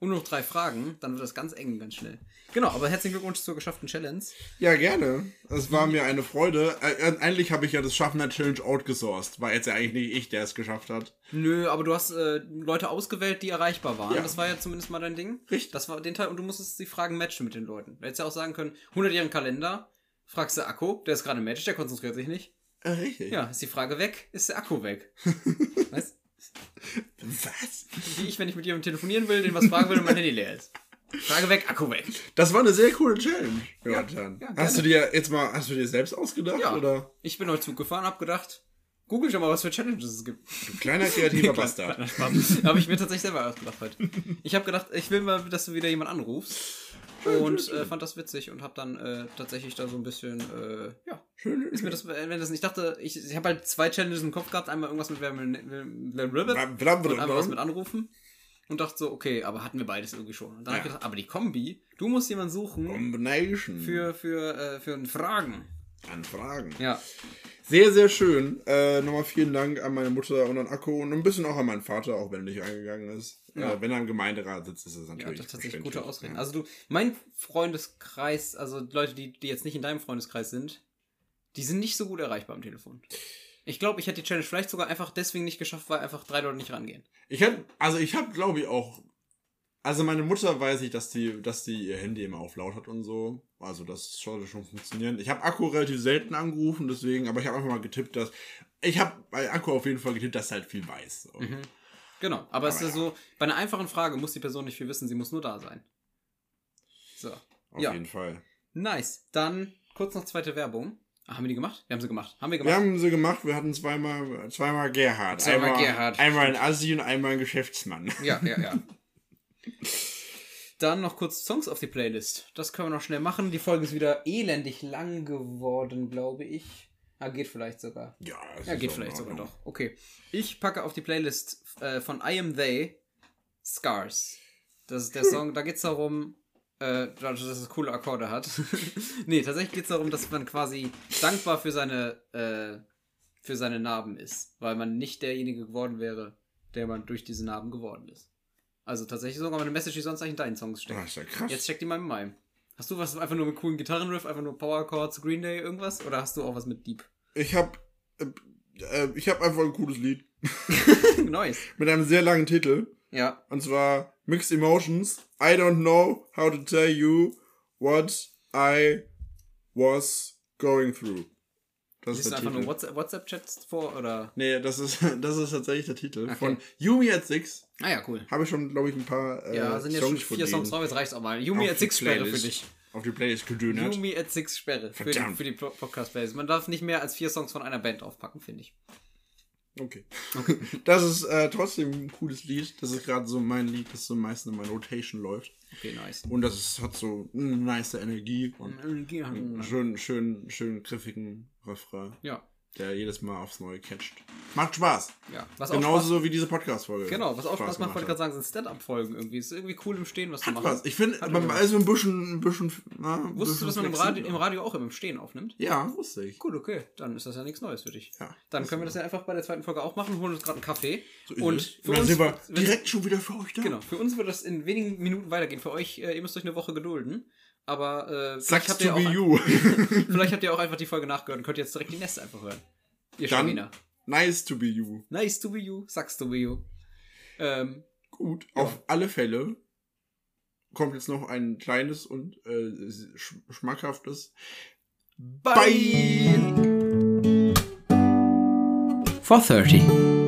Und nur noch drei Fragen, dann wird das ganz eng, ganz schnell. Genau, aber herzlichen Glückwunsch zur geschafften Challenge. Ja, gerne. Es war mir eine Freude. Eigentlich habe ich ja das Schaffen der Challenge outgesourced. War jetzt ja eigentlich nicht ich, der es geschafft hat. Nö, aber du hast Leute ausgewählt, die erreichbar waren. Ja. Das war ja zumindest mal dein Ding. Richtig. Das war den Teil, und du musstest die Fragen matchen mit den Leuten. Du hättest ja auch sagen können, 100-jährigen Kalender, fragst du Akku, der ist gerade im Match, der konzentriert sich nicht. Richtig. Ja, ist die Frage weg, ist der Akku weg. Weißt du? Was? Wie ich, wenn ich mit jemandem telefonieren will, den was fragen will und mein Handy leer ist. Frage weg, Akku weg. Das war eine sehr coole Challenge, Jonathan. Ja, hast du dir selbst ausgedacht? Ja, oder? Ich bin heute Zug gefahren, hab gedacht, google ich doch mal, was für Challenges es gibt. Du kleiner kreativer Bastard. Habe ich mir tatsächlich selber ausgedacht heute. Ich habe gedacht, ich will mal, dass du wieder jemand anrufst. Und fand das witzig und hab dann tatsächlich da so ein bisschen, ich habe halt zwei Challenges im Kopf gehabt, einmal irgendwas mit irgendwas mit Anrufen und dachte so, okay, aber hatten wir beides irgendwie schon. Und dann hab ich gedacht, aber die Kombi, du musst jemanden suchen für Fragen. An Fragen. Ja. Sehr, sehr schön. Nochmal vielen Dank an meine Mutter und an Akko und ein bisschen auch an meinen Vater, auch wenn er nicht eingegangen ist. Ja. Wenn er im Gemeinderat sitzt, ist das natürlich. Ja, das ist tatsächlich gute Ausreden. Ja. Also mein Freundeskreis, also Leute, die jetzt nicht in deinem Freundeskreis sind, die sind nicht so gut erreichbar am Telefon. Ich glaube, ich hätte die Challenge vielleicht sogar einfach deswegen nicht geschafft, weil einfach 3 Leute nicht rangehen. Ich habe, glaube ich, auch... Also meine Mutter, weiß ich, dass die ihr Handy immer auf laut hat und so. Also das sollte schon funktionieren. Ich habe Akku relativ selten angerufen, deswegen, aber ich habe einfach mal getippt, dass... Ich habe bei Akku auf jeden Fall getippt, dass er halt viel weiß. So. Mhm. Genau, aber es ist so, bei einer einfachen Frage muss die Person nicht viel wissen, sie muss nur da sein. So. Auf jeden Fall. Nice. Dann kurz noch zweite Werbung. Ach, haben wir die gemacht? Wir haben sie gemacht. Wir hatten zweimal Gerhard. Einmal ein Assi und einmal ein Geschäftsmann. Ja. Dann noch kurz Songs auf die Playlist. Das können wir noch schnell machen. Die Folge ist wieder elendig lang geworden, glaube ich. Ah, geht vielleicht sogar. Ja, geht vielleicht sogar doch. Okay. Ich packe auf die Playlist von I Am They Scars. Das ist der Song, da geht es darum, dass es coole Akkorde hat. Nee, tatsächlich geht es darum, dass man quasi dankbar für seine Narben ist. Weil man nicht derjenige geworden wäre, der man durch diese Narben geworden ist. Also tatsächlich sogar eine Message, die sonst eigentlich in deinen Songs steckt. Ist ja krass. Jetzt steckt die mal in meinem. Hast du was einfach nur mit coolen Gitarrenriff, einfach nur Power Chords, Green Day, irgendwas? Oder hast du auch was mit Deep? Ich hab einfach ein cooles Lied. Nice. Mit einem sehr langen Titel. Ja. Und zwar Mixed Emotions. I don't know how to tell you what I was going through. Das ist der einfach Titel. Nur WhatsApp-Chats vor, oder? Nee, das ist tatsächlich der Titel. Okay. Von You Me at Six. Ah ja, cool. Habe ich schon, glaube ich, ein paar ja, sind jetzt Songs schon 4 Songs drauf, jetzt reicht's auch mal. You Me at Six Sperre für dich. Auf die Playlist gedönert. You Me at Six Sperre für die Podcast-Playlist. Man darf nicht mehr als 4 Songs von einer Band aufpacken, finde ich. Okay. Das ist trotzdem ein cooles Lied. Das ist gerade so mein Lied, das so am meisten in meiner Rotation läuft. Okay, nice. Und das hat so eine nice Energie und einen schönen griffigen Refrain, ja, der jedes Mal aufs Neue catcht. Macht Spaß. Ja, was auch genauso Spaß, so wie diese Podcast-Folge. Genau, was auch Spaß macht, wollte ich gerade sagen, sind Stand-Up-Folgen irgendwie. Ist irgendwie cool im Stehen, was du machst. Spaß. Ich finde, man ist so ein bisschen wusstest du, dass man im Radio auch im Stehen aufnimmt? Ja, wusste ich. Gut, okay. Dann ist das ja nichts Neues für dich. Ja, dann können wir das ja einfach bei der zweiten Folge auch machen, holen uns gerade einen Kaffee. So ist es. Und dann sind wir direkt schon wieder für euch da. Genau, für uns wird das in wenigen Minuten weitergehen. Für euch, ihr müsst euch eine Woche gedulden. Aber vielleicht habt ihr auch einfach die Folge nachgehört und könnt jetzt direkt die nächste einfach hören. Ihr Schwaminer. Nice to be you. Nice to be you. Sucks to be you. Gut, ja. Auf alle Fälle kommt jetzt noch ein kleines und schmackhaftes Bye! 4:30